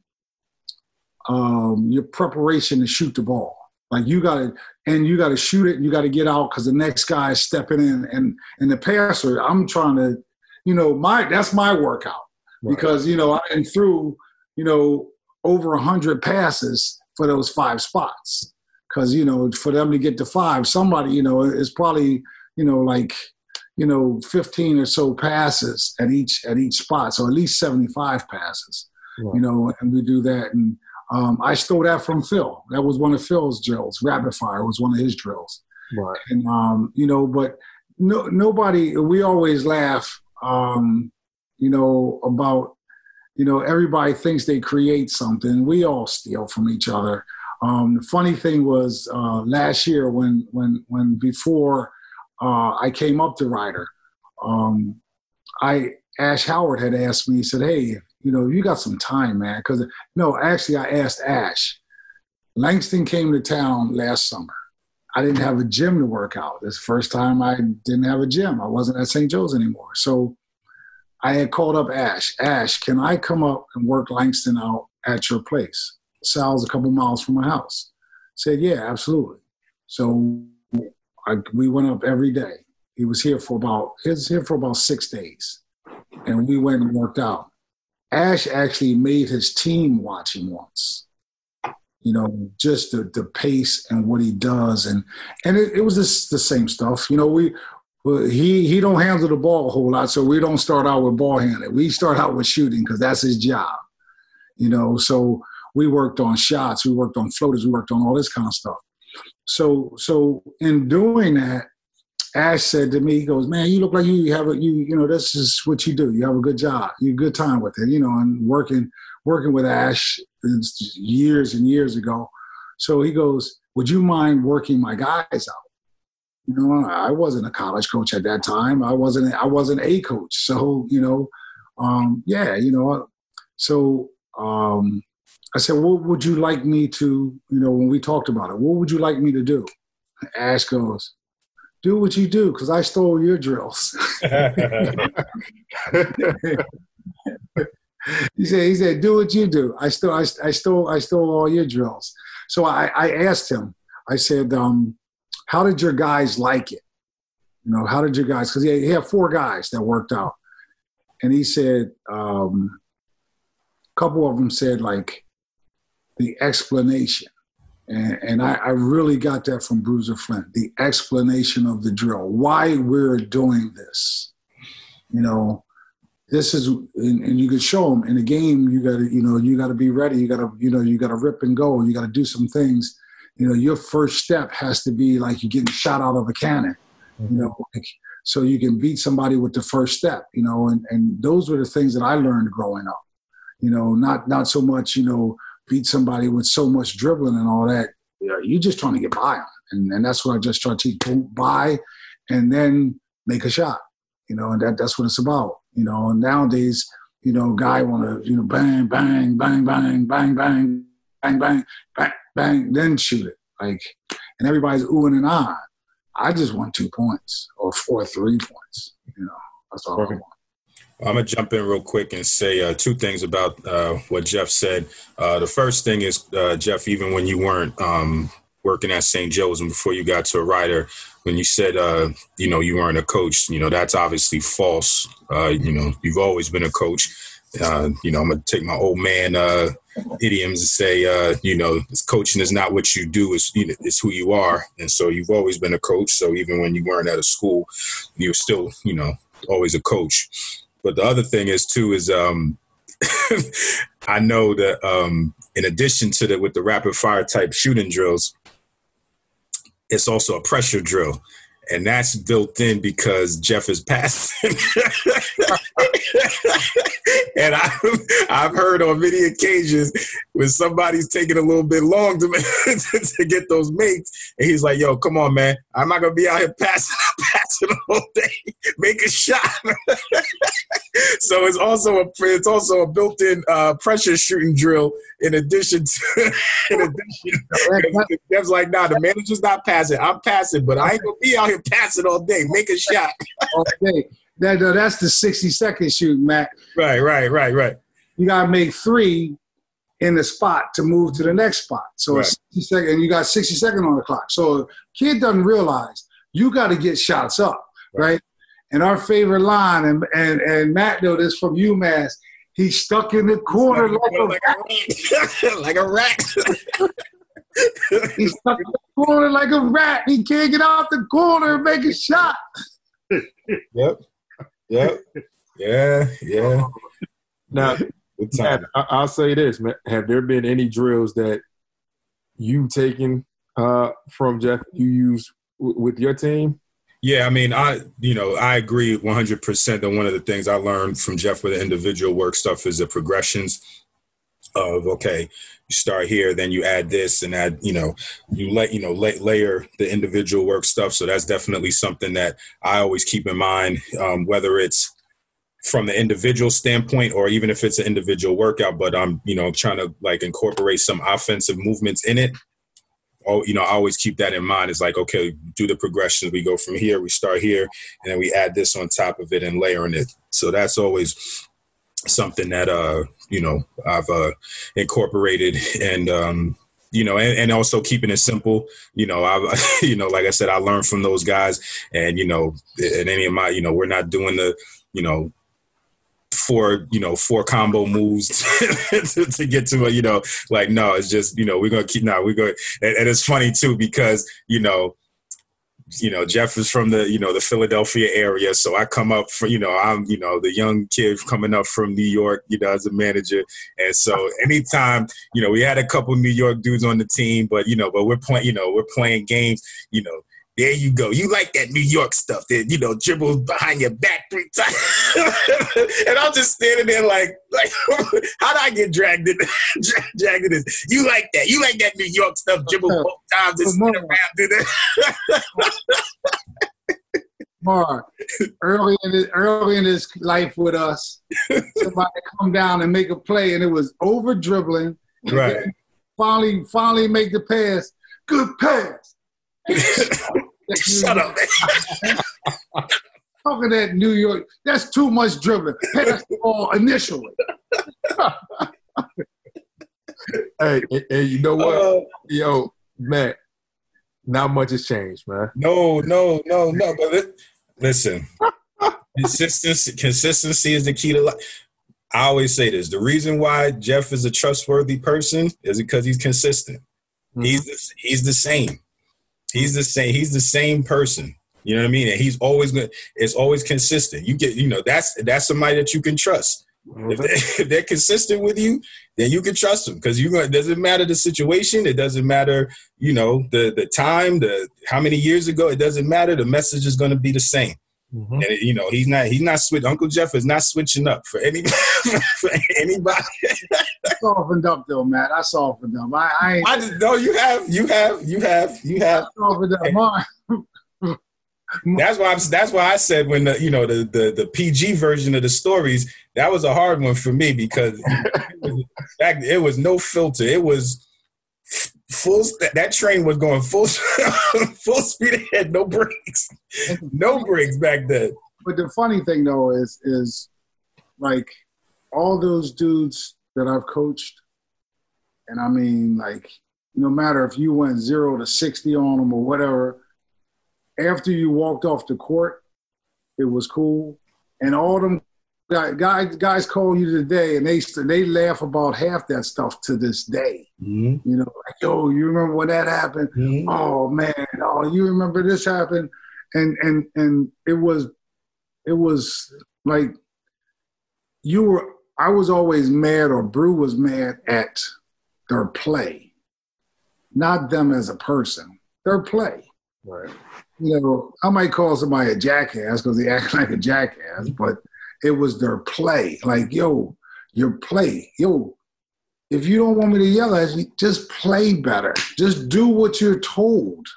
um, your preparation to shoot the ball. Like you got to, and you got to shoot it, and you got to get out because the next guy is stepping in, and and the passer. I'm trying to, you know, my that's my workout right. Because you know I threw, you know, over a hundred passes for those five spots because you know for them to get to five, somebody you know is probably you know like. you know, fifteen or so passes at each at each spot, so at least seventy-five passes, right. You know, and we do that. And um, I stole that from Phil. That was one of Phil's drills. Rapid fire was one of his drills. Right. And, um, you know, but no, nobody, we always laugh, um, you know, about, you know, everybody thinks they create something. We all steal from each other. Um, the funny thing was uh, last year when when when before – Uh, I came up to Rider. Um, I Ash Howard had asked me, he said, hey, you know, you got some time, man. Because, no, actually I asked Ash. Langston came to town last summer. I didn't have a gym to work out. This first time I didn't have a gym. I wasn't at Saint Joe's anymore. So I had called up Ash. Ash, can I come up and work Langston out at your place? Sal's a couple miles from my house. I said, yeah, absolutely. So I, we went up every day. He was here for about he was here for about six days, and we went and worked out. Ash actually made his team watch him once, you know, just the, the pace and what he does, and and it, it was just the same stuff, you know. We he he don't handle the ball a whole lot, so we don't start out with ball handling. We start out with shooting because that's his job, you know. So we worked on shots, we worked on floaters, we worked on all this kind of stuff. So, so in doing that, Ash said to me, he goes, man, you look like you have a, you, you know, this is what you do. You have a good job. You have a good time with it, you know, and working, working with Ash years and years ago. So he goes, would you mind working my guys out? You know, I wasn't a college coach at that time. I wasn't, I wasn't a coach. So, you know, um, yeah, you know, so, um, I said, what would you like me to, you know, when we talked about it, what would you like me to do? Ash goes, do what you do, because I stole your drills. He said, he said, do what you do. I stole, I, I stole, I stole all your drills. So I, I asked him, I said, um, how did your guys like it? You know, how did your guys, because he, he had four guys that worked out. And he said, um, a couple of them said, like, the explanation. And, and I, I really got that from Bruiser Flint, the explanation of the drill, why we're doing this. You know, this is, and, and you could show them in a game, you got to, you know, you got to be ready. You got to, you know, you got to rip and go. You got to do some things. You know, your first step has to be like you're getting shot out of a cannon, mm-hmm. you know, like, so you can beat somebody with the first step, you know, and, and those were the things that I learned growing up, you know, not, not so much, you know, beat somebody with so much dribbling and all that. You know, you're just trying to get by them. And, and that's what I just try to teach. Go by and then make a shot, you know, and that, that's what it's about, you know. And nowadays, you know, guy want to, you know, bang, bang, bang, bang, bang, bang, bang, bang, bang, bang, then shoot it. Like, and everybody's oohing and ahhing. I just want two points or four, three points. You know, that's all I want. I'm going to jump in real quick and say uh, two things about uh, what Geoff said. Uh, the first thing is, uh, Geoff, even when you weren't um, working at Saint Joe's and before you got to a Rider, when you said, uh, you know, you weren't a coach, you know, that's obviously false. Uh, you know, you've always been a coach. Uh, you know, I'm going to take my old man uh, idioms and say, uh, you know, coaching is not what you do, it's, you know, it's who you are. And so you've always been a coach. So even when you weren't at a school, you were still, you know, always a coach. But the other thing is, too, is um, I know that um, in addition to the with the rapid fire type shooting drills, it's also a pressure drill. And that's built in because Geoff is passing. And I've, I've heard on many occasions when somebody's taking a little bit long to, to get those makes, and he's like, yo, come on, man. I'm not going to be out here passing, passing the whole day. Make a shot. So it's also a, it's also a built-in uh, pressure shooting drill in addition to – Jeff's like, nah, the manager's not passing. I'm passing, but I ain't going to be out here passing all day. Make a shot. Okay. That, that's the sixty-second shoot, Matt. Right, right, right, right. You got to make three in the spot to move to the next spot. So right. sixty second, and you got sixty seconds on the clock. So kid doesn't realize you got to get shots up, right? right? And our favorite line, and, and, and Matt know this from UMass, he's stuck in the corner like, like, a, like a rat. He's stuck in the corner like a rat. He can't get out the corner and make a shot. Yep. Yep. Yeah. Yeah. Now, Matt, I'll say this, man. Have there been any drills that you've taken uh, from Geoff you use w- with your team? Yeah, I mean, I you know, I agree one hundred percent that one of the things I learned from Geoff with the individual work stuff is the progressions of, okay, you start here, then you add this and add, you know, you let, you know, lay, layer the individual work stuff. So that's definitely something that I always keep in mind, um, whether it's from the individual standpoint or even if it's an individual workout, but I'm, you know, trying to like incorporate some offensive movements in it. Oh, you know, I always keep that in mind. It's like, okay, do the progressions. We go from here, we start here, and then we add this on top of it and layering it. So that's always something that, uh, you know, I've uh, incorporated and, um, you know, and, and also keeping it simple. You know, I, you know, like I said, I learned from those guys and, you know, at any of my, you know, we're not doing the, you know, four, you know, four combo moves to, to get to a, you know, like, no, it's just, you know, we're going to keep, no, we're going to, and, and it's funny too, because, you know, you know, Geoff is from the, you know, the Philadelphia area. So I come up for, you know, I'm, you know, the young kid coming up from New York, you know, as a manager. And so anytime, you know, we had a couple New York dudes on the team, but, you know, but we're playing, you know, we're playing games, you know, there you go. You like that New York stuff that, you know, dribbles behind your back three times. And I'm just standing there like, like how do I get dragged into, dragged into this? You like that. You like that New York stuff, dribble okay. both times and spin around through that. Mark, early in, this, early in his life with us, somebody come down and make a play, and it was over dribbling. Right. Finally, finally make the pass. Good pass. Shut up, man. Talking that New York, that's too much dribbling. Pass the ball initially. Hey, and, and you know what? Uh, Yo, man, not much has changed, man. No, no, no, no. But it, listen, consistency, consistency is the key to life. I always say this. The reason why Geoff is a trustworthy person is because he's consistent. Mm-hmm. He's the, he's the same. He's the same. He's the same person. You know what I mean? And he's always going. It's always consistent. You get, you know, that's that's somebody that you can trust. Mm-hmm. If, they, if they're consistent with you, then you can trust them because you. It doesn't matter the situation. It doesn't matter, you know, the the time, the how many years ago. It doesn't matter. The message is going to be the same. Mm-hmm. And it, you know, he's not. He's not switch. Uncle Geoff is not switching up for anybody. for anybody. I softened up though, Matt. I softened up. I. I, ain't, I just, no, you have. You have. You have. You have. I softened up, Mark. That's why I'm, that's why I said when the, you know, the, the the P G version of the stories, that was a hard one for me because it was, that, it was no filter. It was full. That train was going full full speed ahead, no brakes, no brakes back then. But the funny thing though is is like all those dudes that I've coached, and I mean like no matter if you went zero to sixty on them or whatever. After you walked off the court, it was cool. And all them guys, guys call you today, and they they laugh about half that stuff to this day. Mm-hmm. You know, like, yo, you remember when that happened? Mm-hmm. Oh, man. Oh, you remember this happened? And and and it was it was like you were – I was always mad or Brew was mad at their play, not them as a person, their play. Right. You know, I might call somebody a jackass because they act like a jackass, but it was their play. Like, yo, your play. Yo, if you don't want me to yell at you, just play better. Just do what you're told.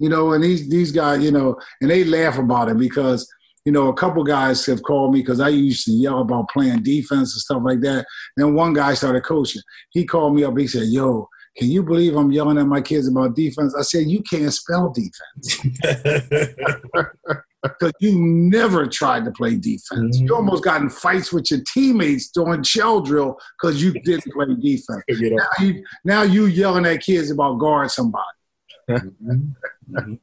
You know, and these these guys, you know, and they laugh about it because, you know, a couple guys have called me because I used to yell about playing defense and stuff like that. Then one guy started coaching. He called me up. He said, yo, can you believe I'm yelling at my kids about defense? I said, you can't spell defense. Because you never tried to play defense. Mm-hmm. You almost got in fights with your teammates during shell drill because you didn't play defense. Now you, now you yelling at kids about guard somebody. Mm-hmm.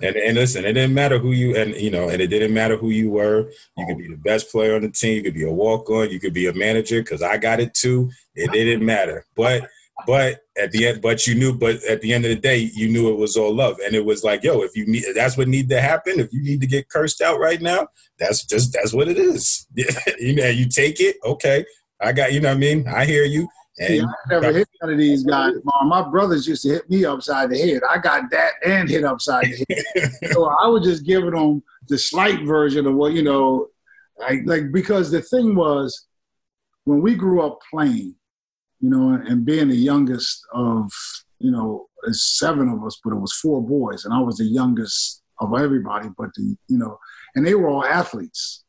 And, and listen, it didn't matter who you and you know, and it didn't matter who you were. You could be the best player on the team. You could be a walk-on. You could be a manager because I got it too. It didn't matter. But – But at the end, but you knew. But at the end of the day, you knew it was all love, and it was like, yo, if you need, that's what need to happen. If you need to get cursed out right now, that's just that's what it is. You know, you take it. Okay, I got you. Know what I mean? I hear you. And see, I never hit none of these guys. My brothers used to hit me upside the head. I got that and hit upside the head. So I was just giving them the slight version of what you know, like, like because the thing was, when we grew up playing. You know, and being the youngest of, you know, seven of us, but it was four boys, and I was the youngest of everybody, but, the, you know, and they were all athletes.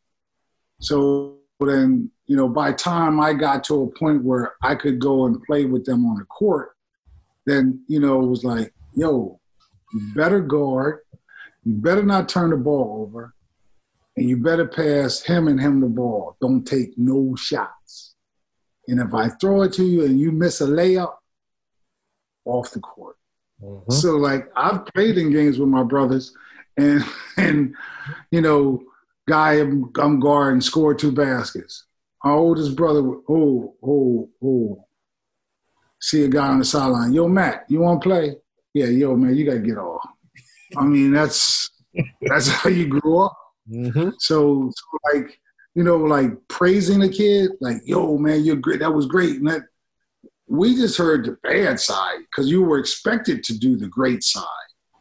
So then, you know, by the time I got to a point where I could go and play with them on the court, then, you know, it was like, yo, you better guard, you better not turn the ball over, and you better pass him and him the ball. Don't take no shots. And if I throw it to you and you miss a layup, off the court. Mm-hmm. So, like, I've played in games with my brothers and, and you know, guy, I'm, I'm guarding, scored two baskets. Our oldest brother, oh, oh, oh, see a guy on the sideline. Yo, Matt, you want to play? Yeah, yo, man, you got to get off. I mean, that's that's how you grew up. Mm-hmm. So, so, like, you know, like praising the kid, like, yo, man, you're great. That was great. And that, we just heard the bad side because you were expected to do the great side.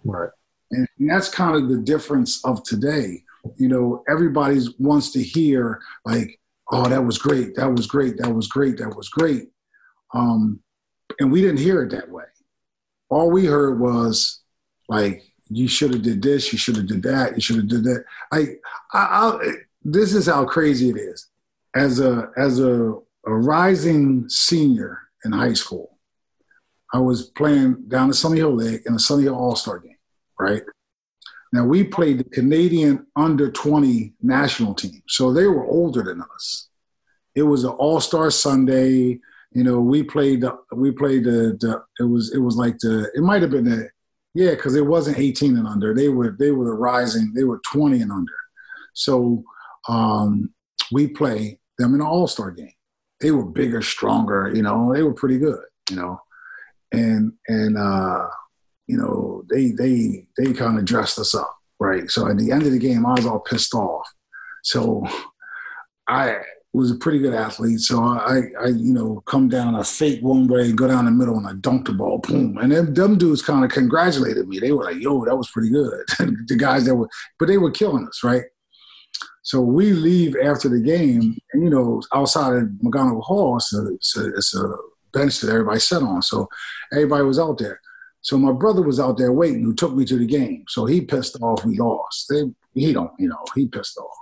Right. And, and that's kind of the difference of today. You know, everybody wants to hear like, oh, that was great. That was great. That was great. That was great. Um, and we didn't hear it that way. All we heard was like, you should have did this. You should have did that. You should have did that. Like, I, I, this is how crazy it is. As a as a, a rising senior in high school, I was playing down the Sunny Hill League in the Sunny Hill All-Star game, right? Now, we played the Canadian under twenty national team, so they were older than us. it was an all-star Sunday. You know, we played the, we played the, the, it was, it was like the, it might've been the, yeah, cause it wasn't eighteen and under. They were, they were the rising, they were twenty and under. So um, we play them in an all-star game. They were bigger, stronger, you know, they were pretty good, you know, and, and uh, you know, they, they, they kind of dressed us up. Right. So at the end of the game, I was all pissed off. So I, was a pretty good athlete, so I, I, you know, come down, I fake one way, go down the middle, and I dunked the ball, boom. And them, them dudes kind of congratulated me. They were like, yo, that was pretty good. The guys that were, but they were killing us, right? So we leave after the game, and, you know, outside of McGonagall Hall, it's a, it's a, it's a bench that everybody sat on. So everybody was out there. So my brother was out there waiting, who took me to the game. So he pissed off, we lost. They, he don't, you know, he pissed off.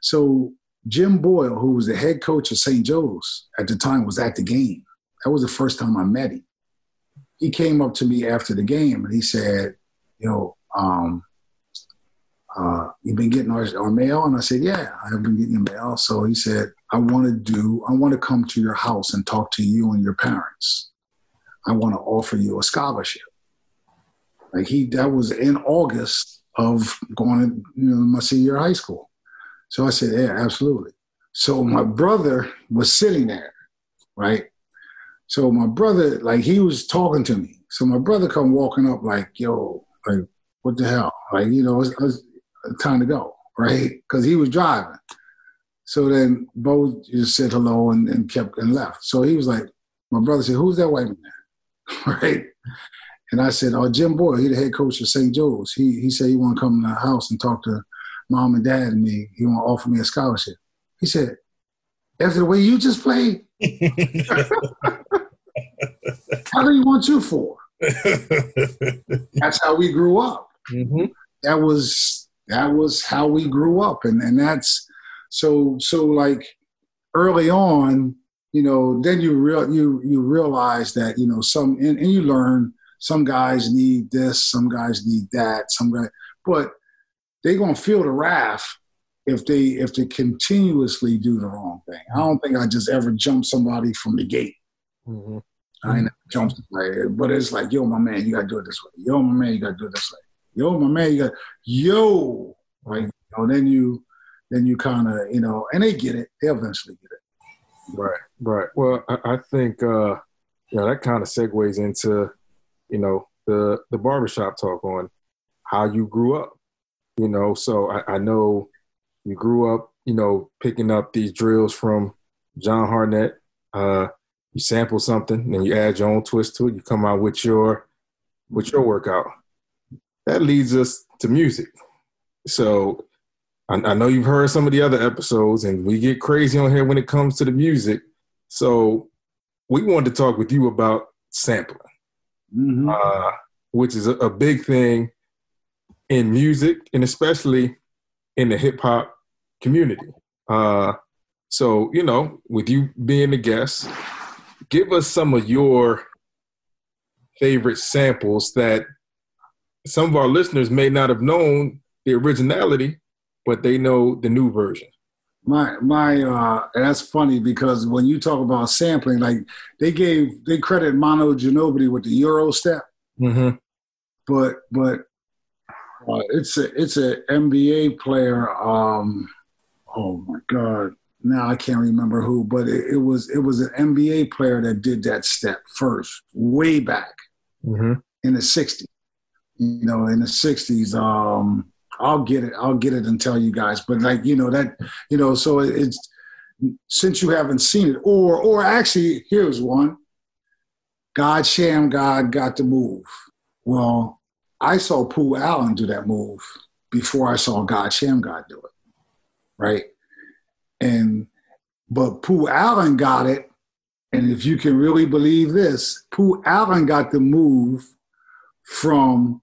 So Jim Boyle, who was the head coach of Saint Joe's at the time, was at the game. That was the first time I met him. He came up to me after the game and he said, you know, um, uh, you've been getting our, our mail? And I said, yeah, I've been getting the mail. So he said, I want to do, I want to come to your house and talk to you and your parents. I want to offer you a scholarship. Like he, that was in August of going to, you know, my senior high school. So I said, yeah, absolutely. So my brother was sitting there, right? So my brother, like, he was talking to me. So my brother come walking up like, yo, like, what the hell? Like, you know, it's, it's time to go, right? Because he was driving. So then Bo just said hello and, and kept and left. So he was like, my brother said, who's that white man? Right? And I said, oh, Jim Boyle, he the head coach of Saint Joe's. He, he said he want to come to the house and talk to Mom and Dad and me. He want to offer me a scholarship. He said, after the way you just played, how do you want you for? That's how we grew up. Mm-hmm. That was that was how we grew up, and and that's so so like early on, you know. Then you real you you realize that, you know, some and, and you learn some guys need this, some guys need that, some guy, but they're going to feel the wrath if they if they continuously do the wrong thing. I don't think I just ever jumped somebody from the gate. Mm-hmm. I ain't never jumped somebody. But it's like, yo, my man, you got to do it this way. Yo, my man, you got to do it this way. Yo, my man, you got yo. Like, you know, then you, then you kind of, you know, and they get it. They eventually get it. Right, right. Well, I, I think, uh, you know, that kind of segues into, you know, the, the barbershop talk on how you grew up. You know, so I, I know you grew up, you know, picking up these drills from John Harnett. Uh, you sample something and you add your own twist to it. You come out with your with your workout. That leads us to music. So I, I know you've heard some of the other episodes, and we get crazy on here when it comes to the music. So we wanted to talk with you about sampling, mm-hmm. uh, which is a, a big thing in music, and especially in the hip hop community. Uh, so, you know, with you being a guest, give us some of your favorite samples that some of our listeners may not have known the originality, but they know the new version. My, my, uh, and that's funny because when you talk about sampling, like they gave, they credit Mono Ginobili with the Euro step, mm-hmm. but, but, Uh, it's a it's an N B A player. Um, oh my God! Now I can't remember who, but it, it was it was an N B A player that did that step first, way back mm-hmm. in the sixties. You know, in the sixties. Um, I'll get it. I'll get it and tell you guys. But like you know that you know. So it, it's since you haven't seen it, or or actually, here's one. God Shamgod got the move. Well, I saw Pooh Allen do that move before I saw God Shamgod do it, right? And but Pooh Allen got it, and if you can really believe this, Pooh Allen got the move from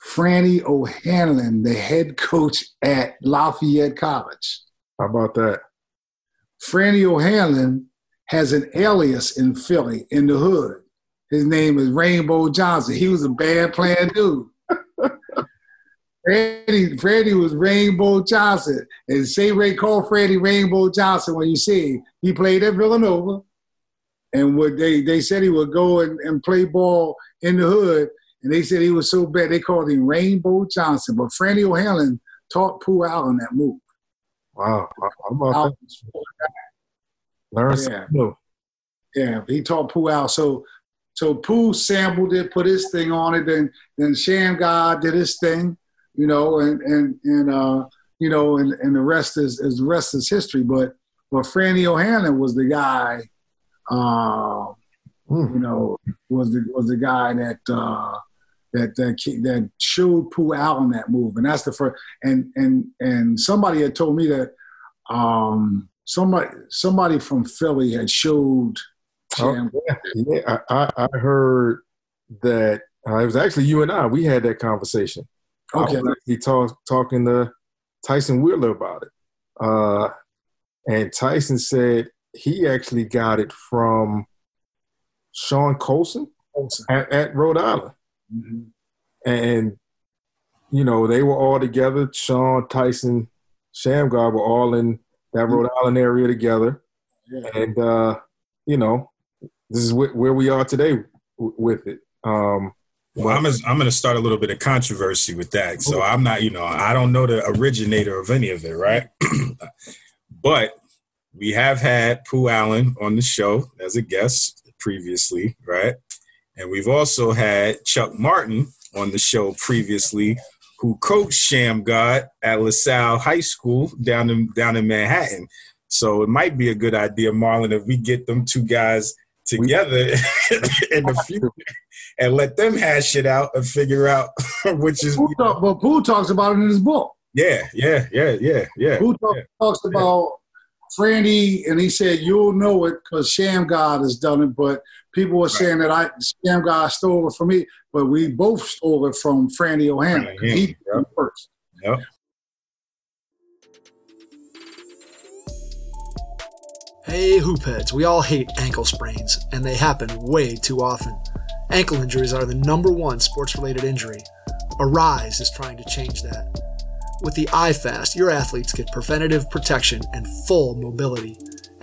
Franny O'Hanlon, the head coach at Lafayette College. How about that? Franny O'Hanlon has an alias in Philly, in the hood. His name is Rainbow Johnson. He was a bad playing dude. Franny, Franny was Rainbow Johnson. And Say Ray called Franny Rainbow Johnson when you see him. He played at Villanova. And what they, they said he would go and, and play ball in the hood. And they said he was so bad, they called him Rainbow Johnson. But Franny O'Hanlon taught Pooh Allen that move. Wow. How about that? Learn something new. Yeah, he taught Pooh Allen. So so Pooh sampled it, put his thing on it, then then Shamgod did his thing, you know, and and, and uh you know, and, and the rest is, is the rest is history. But but Franny O'Hanlon was the guy, uh, mm. you know, was the was the guy that uh, that that that showed Pooh Allen that move, and that's the first. And and and somebody had told me that um, somebody somebody from Philly had showed. Oh, yeah, yeah. I, I heard that uh, it was actually you and I. We had that conversation. Okay, I was actually talk, talking to Tyson Wheeler about it, uh, and Tyson said he actually got it from Sean Colson at, at Rhode Island. Mm-hmm. And, you know, they were all together. Sean, Tyson, Shamgod were all in that Rhode mm-hmm. Island area together. Yeah. And, uh, you know, this is wh- where we are today w- with it. Um, well, I'm, I'm going to start a little bit of controversy with that. So I'm not, you know, I don't know the originator of any of it, right? But we have had Pooh Allen on the show as a guest previously, right? And we've also had Chuck Martin on the show previously, who coached Shamgod at LaSalle High School down in, down in Manhattan. So it might be a good idea, Marlon, if we get them two guys together in the future and let them hash it out and figure out which is. Pooh talk, well, Pooh talks about it in his book. Yeah, yeah, yeah, yeah, yeah. Pooh talk, yeah, talks yeah. about Franny, and he said, "You'll know it because Shamgod has done it." But people were saying right. that I Shamgod stole it from me, but we both stole it from Franny O'Hanlon. Right. He yep. first. Yep. Hey, hoopheads, we all hate ankle sprains, and they happen way too often. Ankle injuries are the number one sports-related injury. Arise is trying to change that. With the iFast, your athletes get preventative protection and full mobility.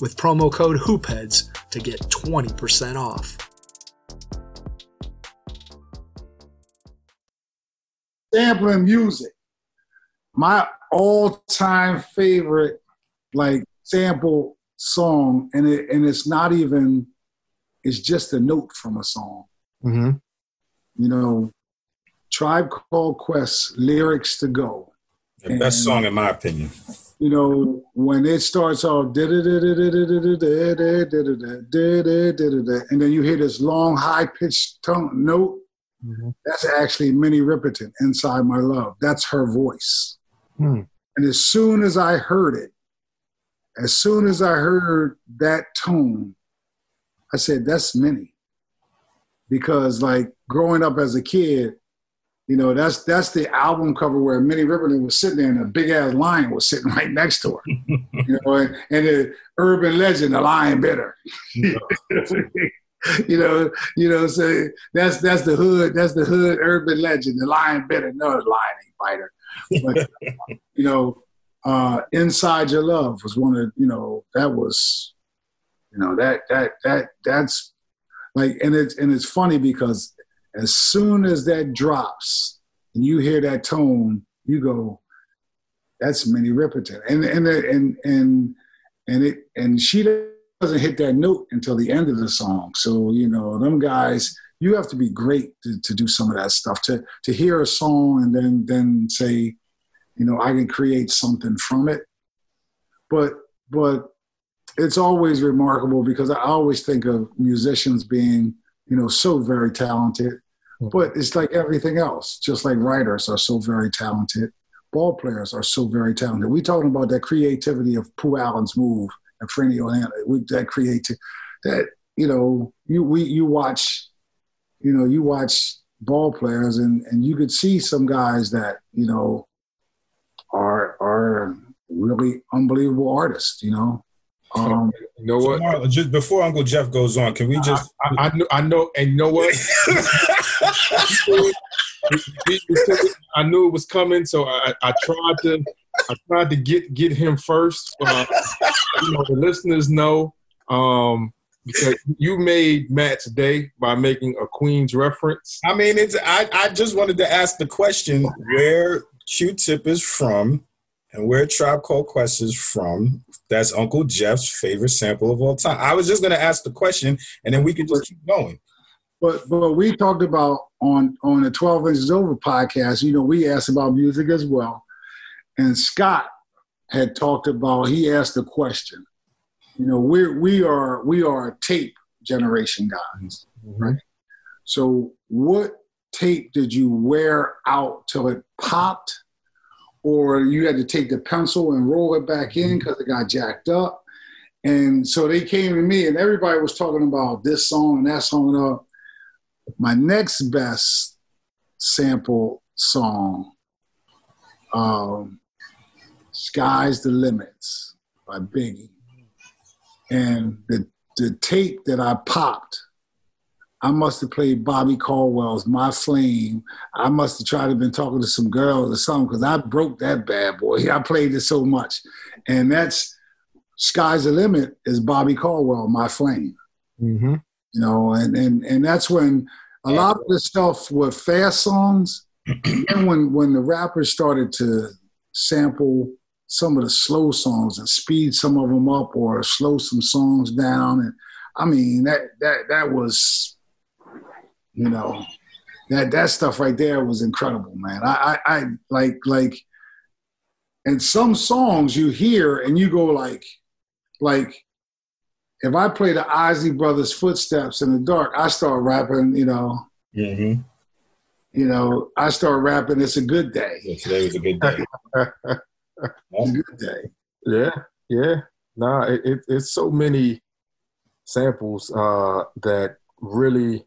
with promo code HoopHeads to get twenty percent off. Sampling music. My all-time favorite like sample song, and it and it's not even, it's just a note from a song. Mm-hmm. You know, Tribe Called Quest, Lyrics to Go. The and, best song in my opinion. You know, when it starts off, and then you hear this long high-pitched tone note, mm-hmm. that's actually Minnie Riperton, Inside My Love. That's her voice. Mm. And as soon as I heard it, As soon as I heard that tone, I said, that's Minnie. Because, like, growing up as a kid, you know, that's that's the album cover where Minnie Riperton was sitting there and a big-ass lion was sitting right next to her. You know, and, and the urban legend, the lion bit her. you know, you know, so that's that's the hood, that's the hood urban legend, the lion bit her. No, the lion ain't bite her. But, you know, Uh, Inside Your Love was one of, you know, that was, you know, that, that, that, that's like, and it's, and it's funny because as soon as that drops and you hear that tone, you go, that's Minnie Riperton. And, and, and, and, and it, and she doesn't hit that note until the end of the song. So, you know, them guys, you have to be great to, to do some of that stuff, to, to hear a song and then, then say, you know, I can create something from it. But but it's always remarkable because I always think of musicians being, you know, so very talented. But it's like everything else, just like writers are so very talented. ball players are so very talented. We're talking about that creativity of Pooh Allen's move and Franny O'Hanlon. That creative, that you know, you we you watch, you know, you watch ball players, and and you could see some guys that you know are are really unbelievable artists. You know, um, you know what? Tomorrow, just before Uncle Geoff goes on, can we just? I, I, I know, I know, and you know what? I knew it was coming, so I, I tried to I tried to get get him first. Uh, you know, the listeners know um, because you made Matt's day by making a Queens reference. I mean, it's I, I just wanted to ask the question where Q-Tip is from and where Tribe Called Quest is from. That's Uncle Geoff's favorite sample of all time. I was just going to ask the question, and then we could just keep going. But but we talked about on, on the twelve Inches Over podcast, you know, we asked about music as well. And Scott had talked about, he asked the question, you know, we're, we are we are a tape generation guys, mm-hmm. right? So what tape did you wear out till it popped? Or you had to take the pencil and roll it back in because it got jacked up. And so they came to me and everybody was talking about this song and that song and up. My next best sample song, um, Sky's the Limits by Biggie. And the, the tape that I popped, I must have played Bobby Caldwell's My Flame. I must have tried to been talking to some girls or something because I broke that bad boy. I played it so much. And that's Sky's the Limit is Bobby Caldwell, My Flame. Mm-hmm. You know, and, and, and that's when a lot of the stuff were fast songs. And when, when the rappers started to sample some of the slow songs and speed some of them up or slow some songs down. And I mean, that that that was, you know, that that stuff right there was incredible, man. I I, I like, like, and some songs you hear and you go like, like, if I play the Isley Brothers' Footsteps in the Dark, I start rapping, you know. Mm-hmm. You know, I start rapping It's a Good Day. Yeah, today was a good day. It's a good day. Yeah, yeah. Nah, it, it, it's so many samples uh, that really,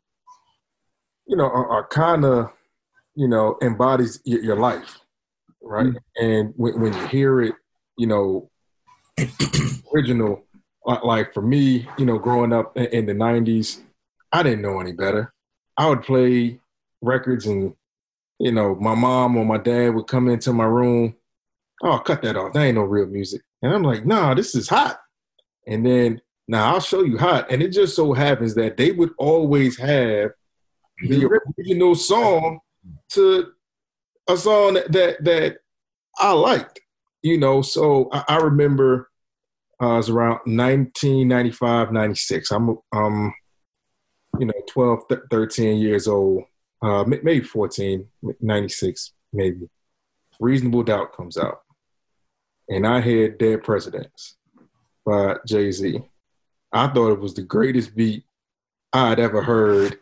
you know, are, are kind of, you know, embodies your, your life, right? Mm-hmm. And when, when you hear it, you know, original, like for me, you know, growing up in the nineties, I didn't know any better. I would play records and, you know, my mom or my dad would come into my room. Oh, cut that off. That ain't no real music. And I'm like, nah, this is hot. And then, nah, I'll show you hot. And it just so happens that they would always have the original song to a song that that I liked, you know. So I, I remember... Uh, it was around nineteen ninety-five, ninety-six. I'm, um, you know, twelve, thirteen years old, uh, maybe fourteen, ninety-six, maybe. Reasonable Doubt comes out. And I heard Dead Presidents by Jay-Z. I thought it was the greatest beat I'd ever heard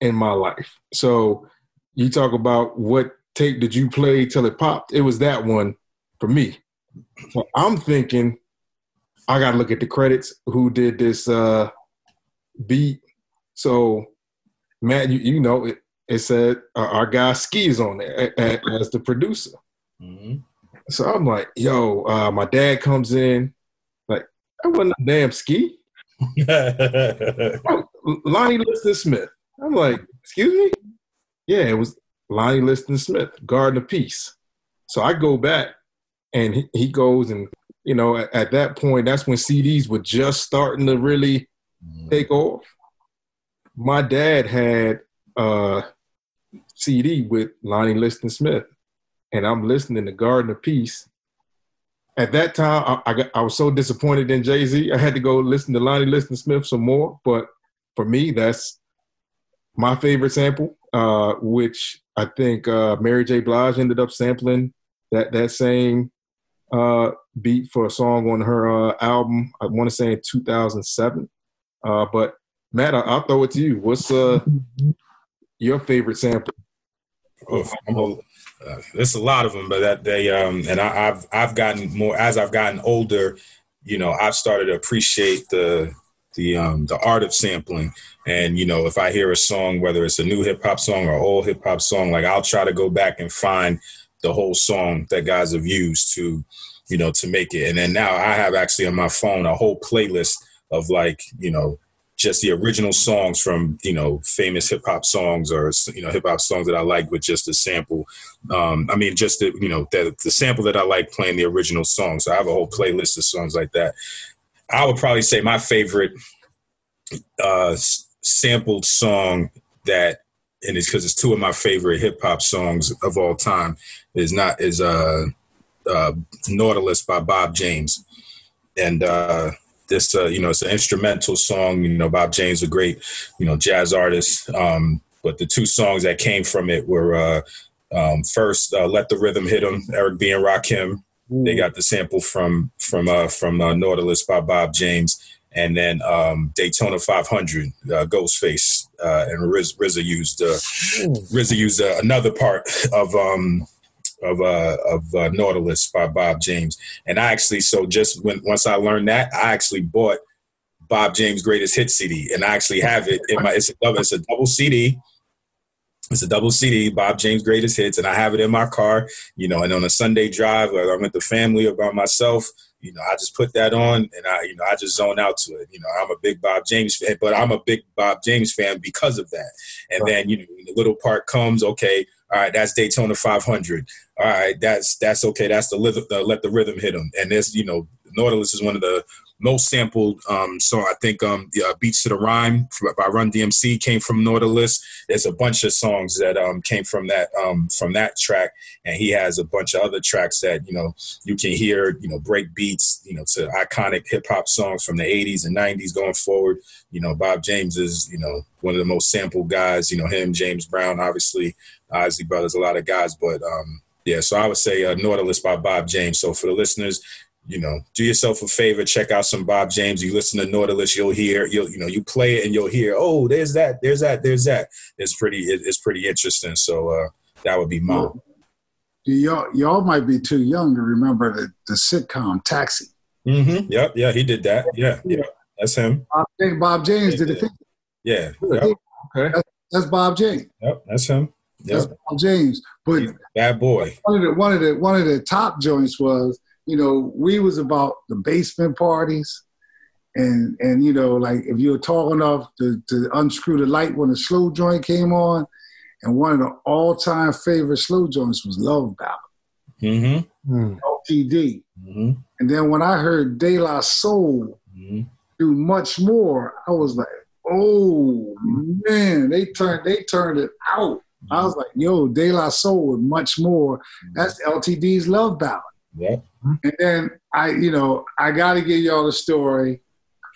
in my life. So you talk about what tape did you play till it popped? It was that one for me. So I'm thinking... I got to look at the credits, who did this uh, beat. So, Matt, you, you know, it, it said uh, our guy Ski's on there as the producer. Mm-hmm. So I'm like, yo, uh, my dad comes in, like, I wasn't a damn Ski. Oh, Lonnie Liston Smith. I'm like, excuse me? Yeah, it was Lonnie Liston Smith, Garden of Peace. So I go back, and he, he goes and you know, at, at that point, that's when C Ds were just starting to really take off. My dad had a C D with Lonnie Liston Smith, and I'm listening to Garden of Peace. At that time, I, I, got, I was so disappointed in Jay-Z, I had to go listen to Lonnie Liston Smith some more. But for me, that's my favorite sample, uh, which I think uh, Mary J. Blige ended up sampling that, that same Uh, beat for a song on her uh, album. I want to say in two thousand seven. Uh, but Matt, I, I'll throw it to you. What's uh, your favorite sample? Oh, I'm, a, Uh, there's a lot of them, but that they um, and I, I've I've gotten more as I've gotten older. You know, I've started to appreciate the the um, the art of sampling. And you know, if I hear a song, whether it's a new hip hop song or old hip hop song, like I'll try to go back and find the whole song that guys have used to, you know, to make it. And then now I have actually on my phone a whole playlist of like, you know, just the original songs from, you know, famous hip hop songs or, you know, hip hop songs that I like with just a sample. Um, I mean, just, the, you know, the, the sample that I like playing the original song. So I have a whole playlist of songs like that. I would probably say my favorite uh, sampled song that, and it's because it's two of my favorite hip hop songs of all time, is not is uh, uh, Nautilus by Bob James. And, uh, This, uh, you know, it's an instrumental song, you know, Bob James, a great, you know, jazz artist. Um, but the two songs that came from it were uh, um, first, uh, Let the Rhythm Hit 'Em, Eric B and Rakim. Mm. They got the sample from from uh, from uh, Nautilus by Bob James. And then um, Daytona five hundred, uh, Ghostface uh, and Riz, RZA used, uh, mm. RZA used uh, another part of um of uh of uh, Nautilus by Bob James. And I actually, so just when once I learned that, I actually bought Bob James' Greatest Hit C D, and I actually have it in my, it's a double, it's a double C D. It's a double C D, Bob James' Greatest Hits, and I have it in my car, you know, and on a Sunday drive, whether I'm with the family or by myself, you know, I just put that on and I, you know, I just zone out to it. You know, I'm a big Bob James fan, but I'm a big Bob James fan because of that. And right. Then, you know, when the little part comes, okay, all right, that's Daytona five hundred. All right, that's that's okay. That's the, the Let the Rhythm Hit 'Em. And this, you know, Nautilus is one of the most sampled um, song. I think um, yeah, Beats to the Rhyme by Run D M C came from Nautilus. There's a bunch of songs that um, came from that um, from that track, and he has a bunch of other tracks that, you know, you can hear, you know, break beats, you know, to iconic hip hop songs from the eighties and nineties going forward. You know, Bob James is, you know, one of the most sampled guys. You know, him, James Brown, obviously, Isley Brothers, a lot of guys, but um, yeah. So I would say uh, Nautilus by Bob James. So for the listeners, you know, do yourself a favor, check out some Bob James. You listen to Nautilus, you'll hear, you'll, you know, you play it and you'll hear, oh, there's that, there's that, there's that. It's pretty, it, it's pretty interesting. So uh, that would be mine. Y'all, y'all might be too young to remember the, the sitcom Taxi. Mm-hmm. Yep. Yeah, he did that. Yeah, yeah. That's him. I think Bob James did, did it. Yeah. Yep. Okay. That's, that's Bob James. Yep, that's him. Yep. That's Bob James. But that boy. One of the one of the one of the top joints was, you know, we was about the basement parties, and, and you know, like if you were tall enough to, to unscrew the light when the slow joint came on, and one of the all-time favorite slow joints was Love Ballad. Mm-hmm. Mm. L T D. Mm-hmm. And then when I heard De La Soul mm-hmm. do Much More, I was like, oh, man, they turned they turned it out. Mm-hmm. I was like, yo, De La Soul with Much More, mm-hmm. that's L T D's Love Ballad. Yeah. And then I, you know, I got to give y'all the story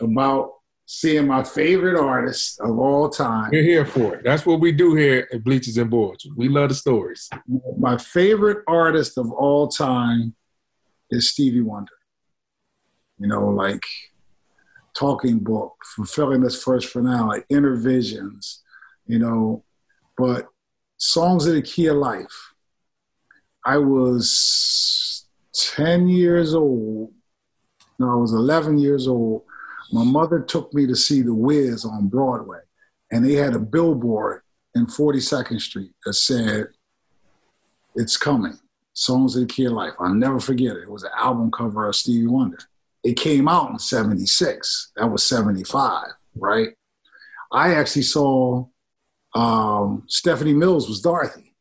about seeing my favorite artist of all time. You're here for it. That's what we do here at Bleachers and Boards. We love the stories. My favorite artist of all time is Stevie Wonder. You know, like Talking Book, Fulfilling This First Finale, Inner Visions, you know, but Songs of the Key of Life. I was ten years old. No, I was eleven years old. My mother took me to see The Wiz on Broadway, and they had a billboard in forty-second Street that said, "It's coming, Songs of the Key of Life." I'll never forget it. It was an album cover of Stevie Wonder. It came out in seventy-six. That was seventy-five, right? I actually saw um, Stephanie Mills was Dorothy.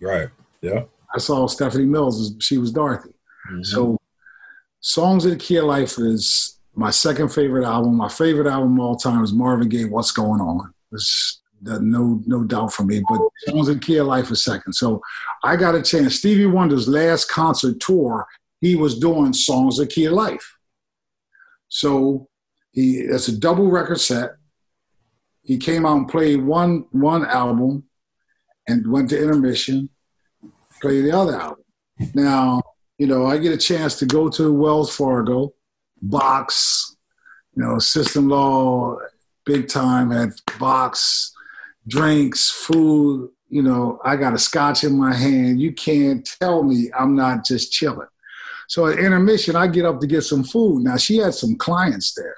Right, yeah. I saw Stephanie Mills. She was Dorothy. Mm-hmm. So Songs of the Key of Life is my second favorite album. My favorite album of all time is Marvin Gaye, What's Going On. There's no no doubt for me, but Songs of the Key of Life is second. So I got a chance. Stevie Wonder's last concert tour, he was doing Songs of the Key of Life. So he it's a double record set. He came out and played one one album and went to intermission, played the other album. Now, you know, I get a chance to go to Wells Fargo, Box, you know, System Law, big time, had Box, drinks, food, you know, I got a scotch in my hand. You can't tell me I'm not just chilling. So at intermission, I get up to get some food. Now, she had some clients there.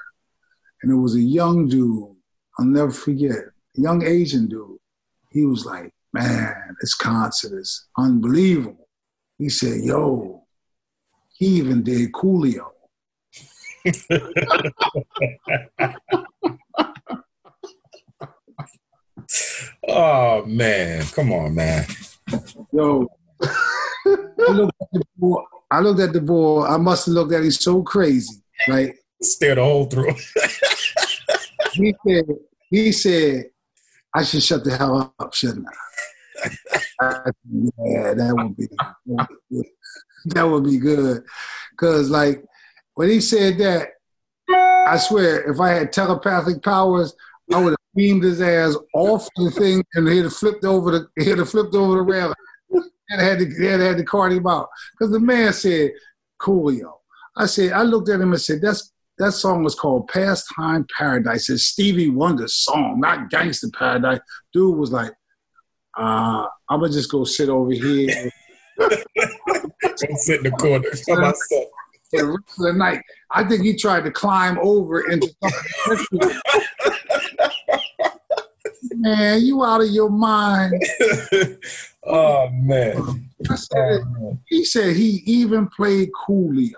And it was a young dude. I'll never forget. A young Asian dude. He was like, man, this concert is unbelievable. He said, yo, he even did Coolio. Oh, man. Come on, man. Yo. I looked at the boy. I, looked at the boy. I must have looked at him so crazy. Right? Stared the whole through. He said, he said, I should shut the hell up, shouldn't I? I yeah, that would be good. That would be good. Because, like, when he said that, I swear, if I had telepathic powers, I would have beamed his ass off the thing and he'd have flipped over the, he'd have flipped over the rail and had to, had, had to cart him out. Because the man said, Coolio. I said, I looked at him and said, that's, that song was called Pastime Paradise. It's Stevie Wonder's song, not Gangsta Paradise. Dude was like, uh, I'm going to just go sit over here. Sit in the corner by myself. For the rest of the night. I think he tried to climb over into something. Man, you out of your mind. Oh, man. I said, oh, man. He said he even played Coolio.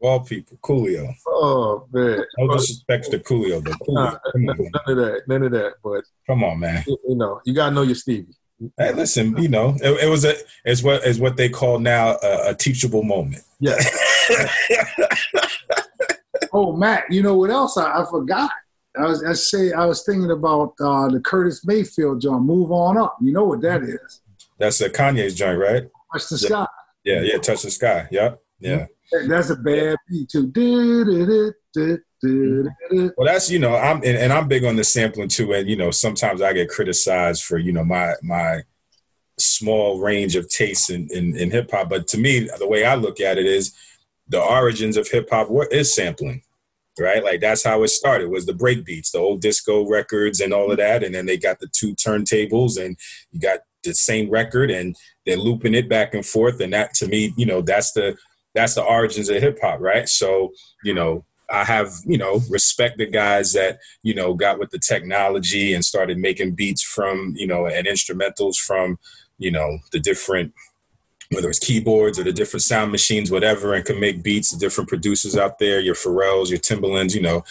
All people, Coolio. Oh, man. No disrespect to Coolio, but Coolio. Nah, on, none of that. None of that. But come on, man. You, you know, you got to know your Stevie. Hey, listen, you know, it, it was a, it's what, it's what they call now a, a teachable moment. Yeah. Oh, Matt, you know what else I, I forgot? I was I say I was thinking about uh, the Curtis Mayfield joint, Move On Up. You know what that is? That's a Kanye's joint, right? Touch the yeah. Sky. Yeah, yeah, Touch the Sky. Yep. Yeah. That's a bad beat too. Well, that's, you know, I'm and, and I'm big on the sampling too, and you know, sometimes I get criticized for, you know, my my small range of tastes in, in, in hip hop. But to me, the way I look at it is the origins of hip hop is sampling. Right? Like that's how it started, was the breakbeats, the old disco records and all of that. And then they got the two turntables and you got the same record and they're looping it back and forth. And that to me, you know, that's the that's the origins of hip hop, right? So, you know, I have, you know, respect the guys that, you know, got with the technology and started making beats from, you know, and instrumentals from, you know, the different, whether it's keyboards or the different sound machines, whatever, and can make beats, the different producers out there, your Pharrells, your Timbalands, you know,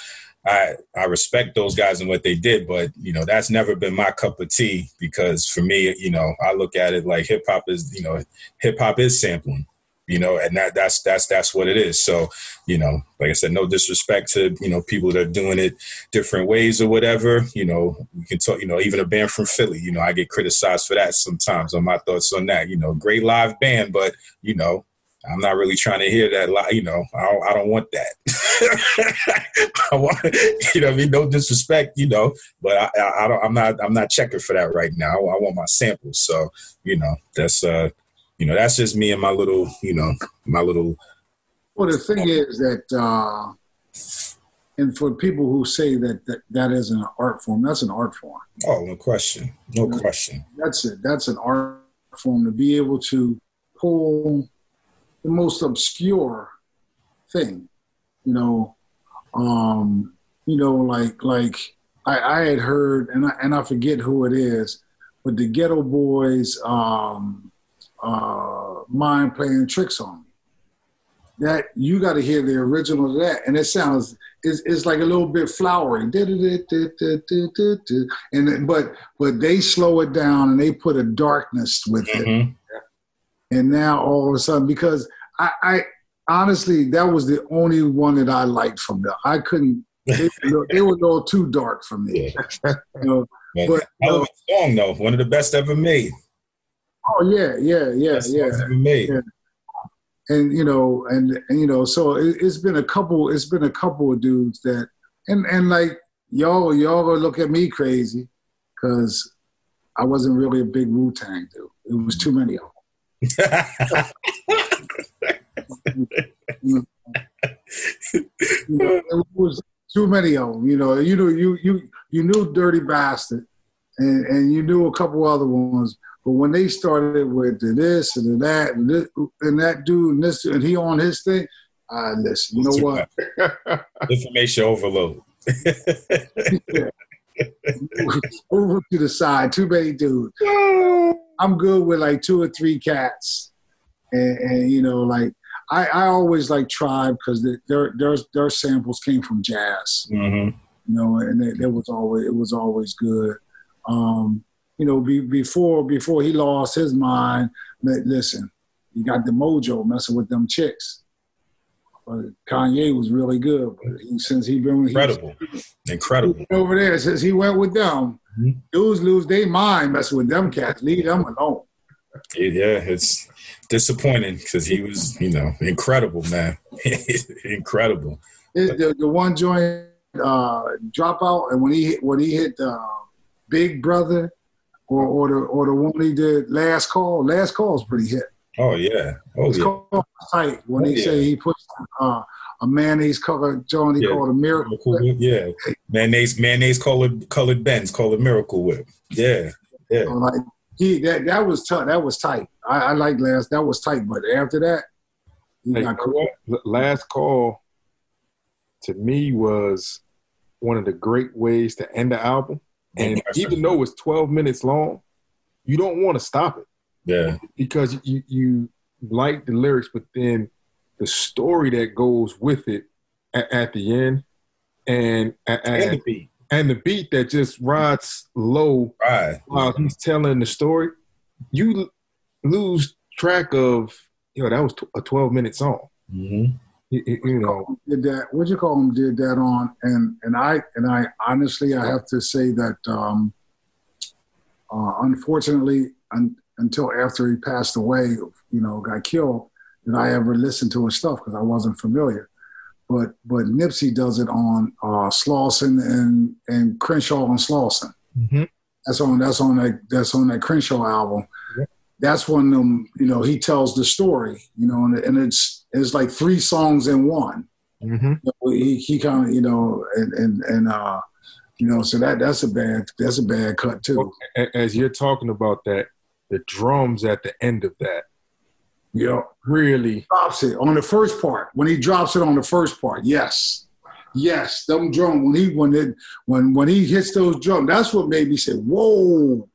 I, I respect those guys and what they did, but, you know, that's never been my cup of tea because for me, you know, I look at it like hip hop is, you know, hip hop is sampling, you know, and that that's, that's, that's what it is. So, you know, like I said, no disrespect to, you know, people that are doing it different ways or whatever, you know, we can talk, you know, even a band from Philly, you know, I get criticized for that sometimes on my thoughts on that, you know, great live band, but you know, I'm not really trying to hear that li- you know, I don't, I don't want that. I want, you know, I mean, no disrespect, you know, but I, I, I don't, I'm not, I'm not checking for that right now. I want my samples. So, you know, that's, uh, you know, that's just me and my little, you know, my little. Well, the thing is that, uh, and for people who say that, that that isn't an art form, that's an art form. Oh, no question. No that's, question. That's it. That's an art form to be able to pull the most obscure thing, you know, um, you know, like, like I, I had heard, and I, and I forget who it is, but the Ghetto Boys, um, Uh, mind playing tricks on me. That you got to hear the original of that, and it sounds it's, it's like a little bit flowery, and but but they slow it down and they put a darkness with mm-hmm. it, and now all of a sudden because I, I honestly that was the only one that I liked from them. I couldn't. They were a little too dark for me. Yeah. You know, man, but I love uh, song though, one of the best ever made. Oh yeah, yeah, yeah, yeah, yeah. And you know, and, and you know, so it, it's been a couple. It's been a couple of dudes that, and and like y'all, y'all gonna look at me crazy, cause I wasn't really a big Wu-Tang dude. It was too many of them. You know, it was too many of them. You know, you know, you you you knew Dirty Bastard. and, and you do a couple other ones. But when they started with the this and the that and, this, and that dude and this and he on his thing, I listen. You know what? Information overload. Yeah. Over to the side. Too many dudes. I'm good with like two or three cats, and, and you know, like I, I always like Tribe because their their their samples came from jazz. Mm-hmm. You know, and it, it was always it was always good. Um, you know, be, before before he lost his mind. Listen, you got the mojo messing with them chicks. But Kanye was really good, but he, since he been incredible, he, incredible over there since he went with them, mm-hmm. dudes lose their mind messing with them cats. Leave them alone. Yeah, it's disappointing because he was, you know, incredible, man, incredible. It, the, the one joint uh, Dropout, and when he hit, when he hit uh, Big Brother, or or the or the one he did Last Call. Last Call is pretty hit. Oh yeah! Oh it's yeah! Called Sight when oh, they yeah. say he puts uh, a mayonnaise colored Johnny yeah. called a miracle whip. Yeah, mayonnaise mayonnaise colored colored Benz called a miracle whip. Yeah, yeah. So like he that that was tough. That was tight. I, I like last. That was tight. But after that, he hey, got cool. Last Call to me was one of the great ways to end the album. And yeah, even though it's twelve minutes long, you don't want to stop it. Yeah, because you, you like the lyrics, but then the story that goes with it at, at the end, and at, and the beat, and the beat that just rides low right. while he's telling the story, you lose track of you know that was a twelve minute song. Mm-hmm. You, you know, did that? What you call him? Did that on? And and I and I honestly, I have to say that um, uh, unfortunately. Un- until after he passed away, you know, got killed, that I ever listened to his stuff because I wasn't familiar. But but Nipsey does it on uh, Slauson and, and Crenshaw and Slauson. Mm-hmm. That's on that's on that that's on that Crenshaw album. Yeah. That's when um you know he tells the story, you know, and, and it's it's like three songs in one. Mm-hmm. You know, he he kind of you know and and and uh you know so that that's a bad that's a bad cut too. As you're talking about that. The drums at the end of that, you know, really drops it on the first part. When he drops it on the first part, yes, yes, them drums. When he when it, when when he hits those drums, that's what made me say, "Whoa!"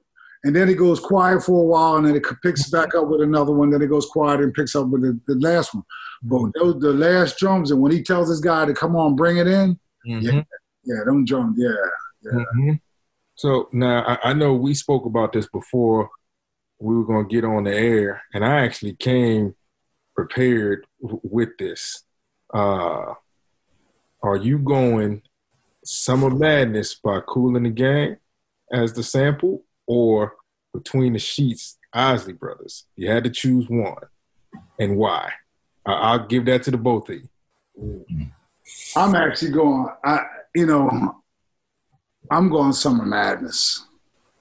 And then it goes quiet for a while, and then it picks back up with another one. Then it goes quiet and picks up with the, the last one. But those the last drums, and when he tells this guy to come on, bring it in, mm-hmm. yeah, yeah, them drums, yeah, yeah. Mm-hmm. So now I, I know we spoke about this before. We were going to get on the air, and I actually came prepared w- with this. Uh, are you going Summer Madness by Kool and the Gang as the sample, or Between the Sheets, Isley Brothers? You had to choose one, and why? I- I'll give that to the both of you. I'm actually going, I, you know, I'm going Summer Madness.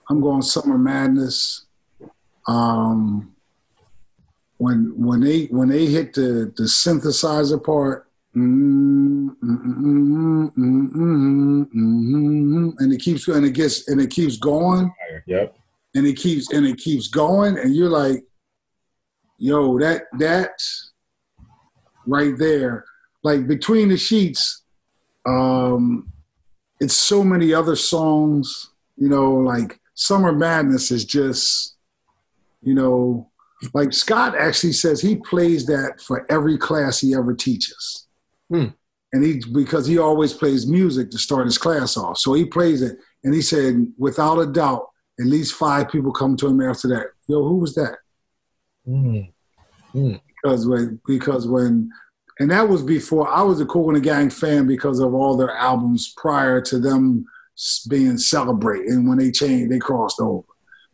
I'm going Summer Madness. Um, when when they when they hit the, the synthesizer part, mm, mm, mm, mm, mm, mm, mm, and it keeps and it gets and it keeps going, yep. And it keeps and it keeps going, and you're like, yo, that that right there, like Between the Sheets, um, it's so many other songs, you know, like Summer Madness is just. You know, like Scott actually says he plays that for every class he ever teaches. Hmm. And he, because he always plays music to start his class off. So he plays it. And he said, without a doubt, at least five people come to him after that. Yo, who was that? Hmm. Hmm. Because when, because when, and that was before, I was a Kool and the Gang fan because of all their albums prior to them being celebrated. And when they changed, they crossed over.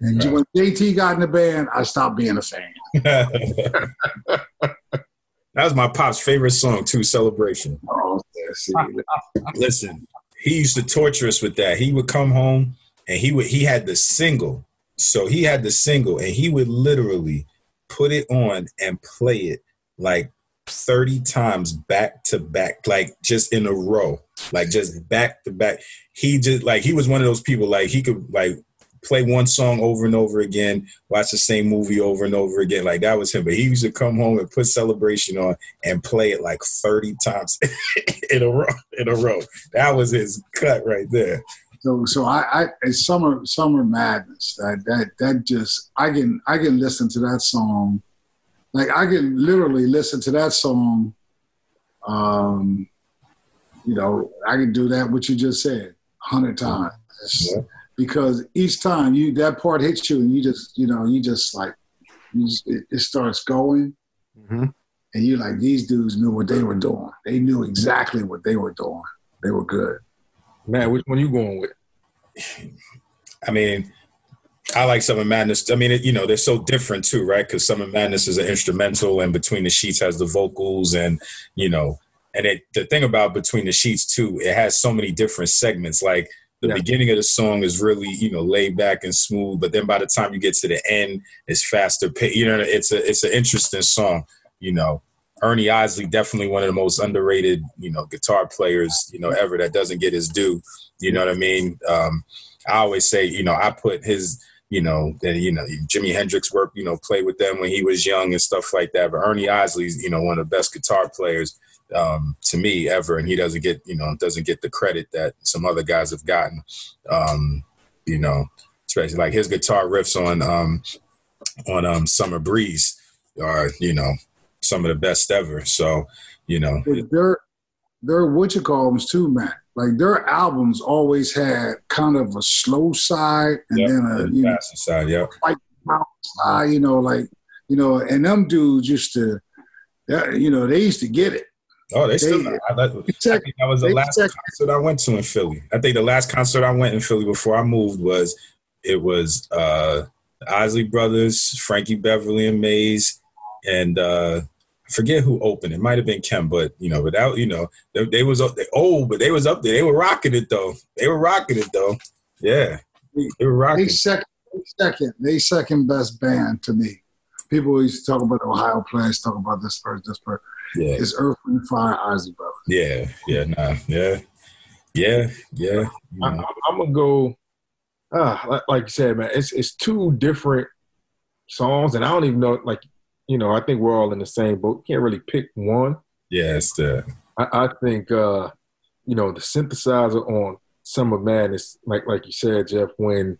And right. When J T got in the band, I stopped being a fan. That was my pop's favorite song, too, Celebration. Oh, see. Listen, he used to torture us with that. He would come home, and he would he had the single. So he had the single, and he would literally put it on and play it like thirty times back to back, like just in a row, like just back to back. He just like he was one of those people like he could like. play one song over and over again, watch the same movie over and over again. Like, that was him. But he used to come home and put Celebration on and play it like thirty times in a row. In a row, that was his cut right there. So, so I, I summer, summer madness. That, that, that just, I can, I can listen to that song. Like, I can literally listen to that song. Um, you know, I can do that. What you just said, a hundred times, yeah. Because each time you that part hits you, and you just, you know, you just like, you just, it, it starts going, mm-hmm. and you're like, these dudes knew what they were doing. They knew exactly what they were doing. They were good. Man, which one are you going with? I mean, I like Summer Madness. I mean, it, you know, they're so different too, right? Because Summer Madness is an instrumental, and Between the Sheets has the vocals, and, you know, and it, the thing about Between the Sheets too, it has so many different segments. Like, the yeah. beginning of the song is really, you know, laid back and smooth, but then by the time you get to the end, it's faster paced. You know, it's a it's an interesting song, you know. Ernie Isley, definitely one of the most underrated, you know, guitar players, you know, ever, that doesn't get his due. You know what I mean? Um, I always say, you know, I put his, you know, that, you know, Jimi Hendrix work, you know, play with them when he was young and stuff like that. But Ernie Isley's, you know, one of the best guitar players um, to me ever. And he doesn't get, you know, doesn't get the credit that some other guys have gotten, um, you know, especially like his guitar riffs on, um, on um, Summer Breeze are, you know, some of the best ever. So, you know, their their what you call them too, man. Like, their albums always had kind of a slow side and yep, then a you know, side, yeah, like side, you know, like you know, and them dudes used to, you know, they used to get it. Oh, they, they still. Not. I, I think that was the last check. concert I went to in Philly. I think the last concert I went in Philly before I moved was it was uh, the Isley Brothers, Frankie Beverly and Maze, and. Uh, Forget who opened. It might have been Kim, but you know, without you know, they, they was up. They old, but they was up there. They were rocking it though. They were rocking it though. Yeah, they were rocking. They second, second, they second best band to me. People always talk about Ohio players, talk about this person, this person. Yeah, it's Earth Wind Fire, Ozzy Brothers. Yeah, yeah, nah, yeah, yeah, yeah. I, I, I'm gonna go. Uh, like you said, man, it's it's two different songs, and I don't even know like. You know, I think we're all in the same boat. You can't really pick one. Yeah, it's the. I, I think, uh, you know, the synthesizer on Summer Madness, like like you said, Geoff, when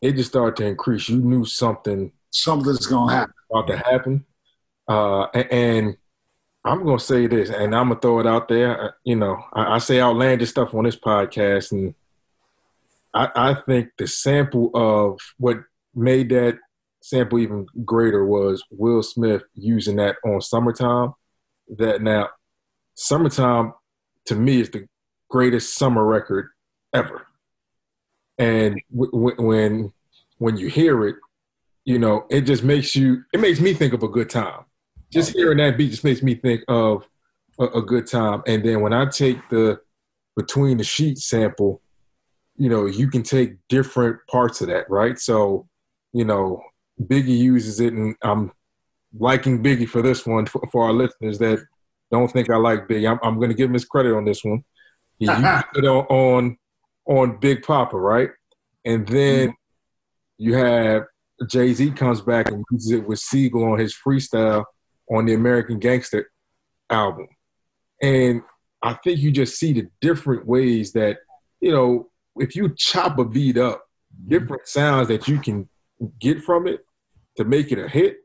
it just started to increase, you knew something. Something's going to happen. About to happen. Uh, and, and I'm going to say this, and I'm going to throw it out there. You know, I, I say outlandish stuff on this podcast, and I, I think the sample of what made that sample even greater was Will Smith using that on Summertime. That now, Summertime to me is the greatest summer record ever. And w- w- when when you hear it, you know, it just makes you, it makes me think of a good time. Just hearing that beat just makes me think of a, a good time. And then when I take the Between the Sheets sample, you know, you can take different parts of that, right? So, you know, Biggie uses it, and I'm liking Biggie for this one. For, for our listeners that don't think I like Biggie, I'm, I'm going to give him his credit on this one. He used it on, on on Big Papa, right? And then mm. you have Jay-Z comes back and uses it with Siegel on his freestyle on the American Gangster album. And I think you just see the different ways that, you know, if you chop a beat up, different sounds that you can get from it to make it a hit.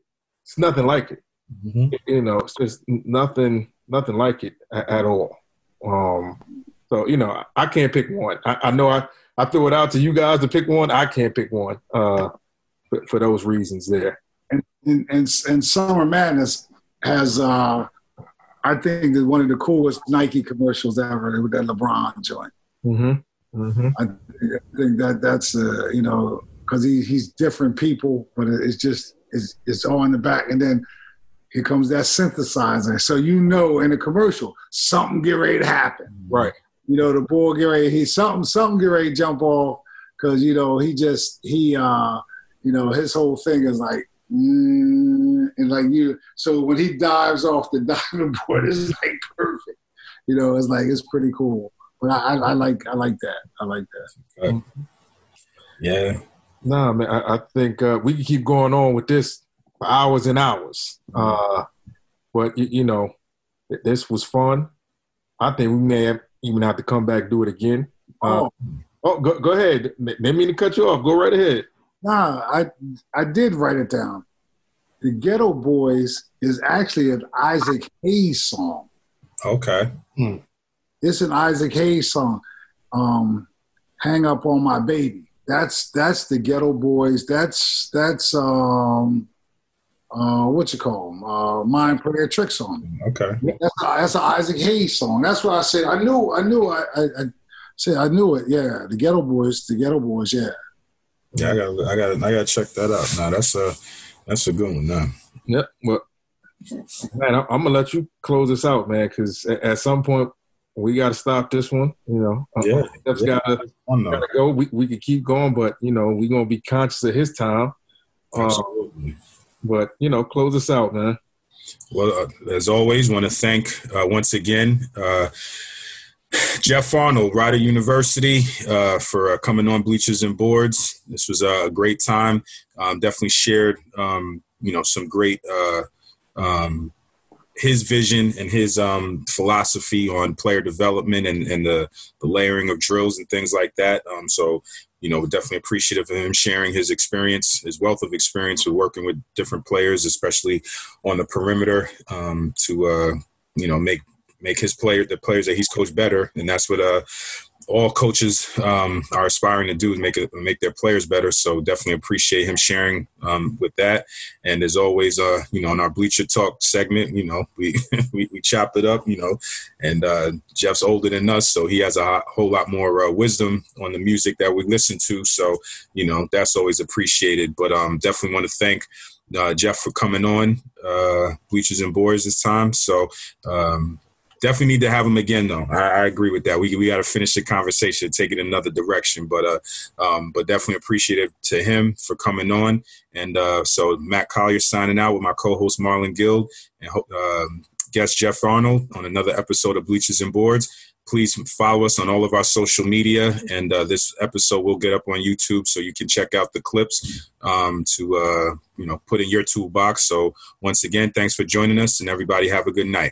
It's nothing like it. Mm-hmm. You know, it's just nothing, nothing like it at, at all. Um, so, you know, I, I can't pick one. I, I know I, I threw it out to you guys to pick one. I can't pick one uh, for, for those reasons there. And, and, and, and Summer Madness has, uh, I think, is one of the coolest Nike commercials ever with that LeBron joint. Mm-hmm. Mm-hmm. I, I think that that's, uh, you know, because he, he's different people, but it's just, it's, it's all in the back. And then here comes that synthesizer. So you know in the commercial, something get ready to happen. Right. You know, the boy get ready, he, something, something get ready to jump off because, you know, he just, he, uh, you know, his whole thing is like, mm, and like you, so when he dives off the diving board, it's like perfect. You know, it's like, it's pretty cool. But I, I, I like, I like that. I like that. Okay. Yeah. Nah, man, I, I think uh, we can keep going on with this for hours and hours. Uh, but, you, you know, this was fun. I think we may have even have to come back do it again. Uh, oh, oh go, go ahead. Didn't mean to cut you off. Go right ahead. Nah, I, I did write it down. The Ghetto Boys is actually an Isaac Hayes song. Okay. Hmm. It's an Isaac Hayes song. Um, Hang Up on My Baby. That's that's the Ghetto Boys. That's that's um, uh, what you call them? Uh, Mind Prayer Trick song. Okay. That's a, that's an Isaac Hayes song. That's what I said. I knew. I knew. I, I, I said. I knew it. Yeah. The Ghetto Boys. The Ghetto Boys. Yeah. Yeah. I got. I got. I got to check that out. Now that's a that's a good one. Now. Yep. Well, man, I'm, I'm gonna let you close this out, man, because at, at some point. We got to stop this one, you know. Yeah, that's yeah. got to go. We we could keep going, but you know we're gonna be conscious of his time. Absolutely. Um, but you know, close us out, man. Well, uh, as always, want to thank uh, once again uh, Geoff Arnold, Rider University, uh, for uh, coming on Bleachers and Boards. This was uh, a great time. Um, definitely shared, um, you know, some great. Uh, um, his vision and his um, philosophy on player development and, and the, the layering of drills and things like that. Um, so, you know, definitely appreciative of him sharing his experience, his wealth of experience with working with different players, especially on the perimeter um, to, uh, you know, make, make his player, the players that he's coached better. And that's what uh, all coaches um, are aspiring to do, is make it, make their players better. So definitely appreciate him sharing um, with that. And as always, uh, you know, in our Bleacher Talk segment, you know, we, we, we chopped it up, you know, and uh, Geoff's older than us. So he has a whole lot more uh, wisdom on the music that we listen to. So, you know, that's always appreciated, but um, definitely want to thank uh, Geoff for coming on uh, Bleachers and Boards this time. So, um, definitely need to have him again, though. I, I agree with that. We we got to finish the conversation, take it another direction. But uh, um, but definitely appreciative to him for coming on. And uh, so Matt Collier signing out with my co-host Marlon Guild and uh, guest Geoff Arnold on another episode of Bleachers and Boards. Please follow us on all of our social media. And uh, this episode will get up on YouTube, so you can check out the clips um, to uh, you know put in your toolbox. So once again, thanks for joining us, and everybody have a good night.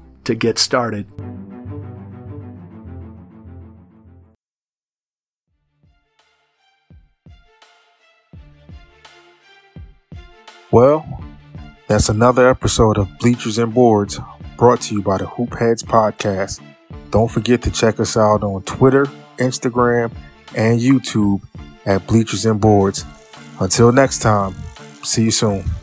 to get started. Well, that's another episode of Bleachers and Boards, brought to you by the Hoopheads Podcast. Don't forget to check us out on Twitter, Instagram, and YouTube at Bleachers and Boards. Until next time, see you soon.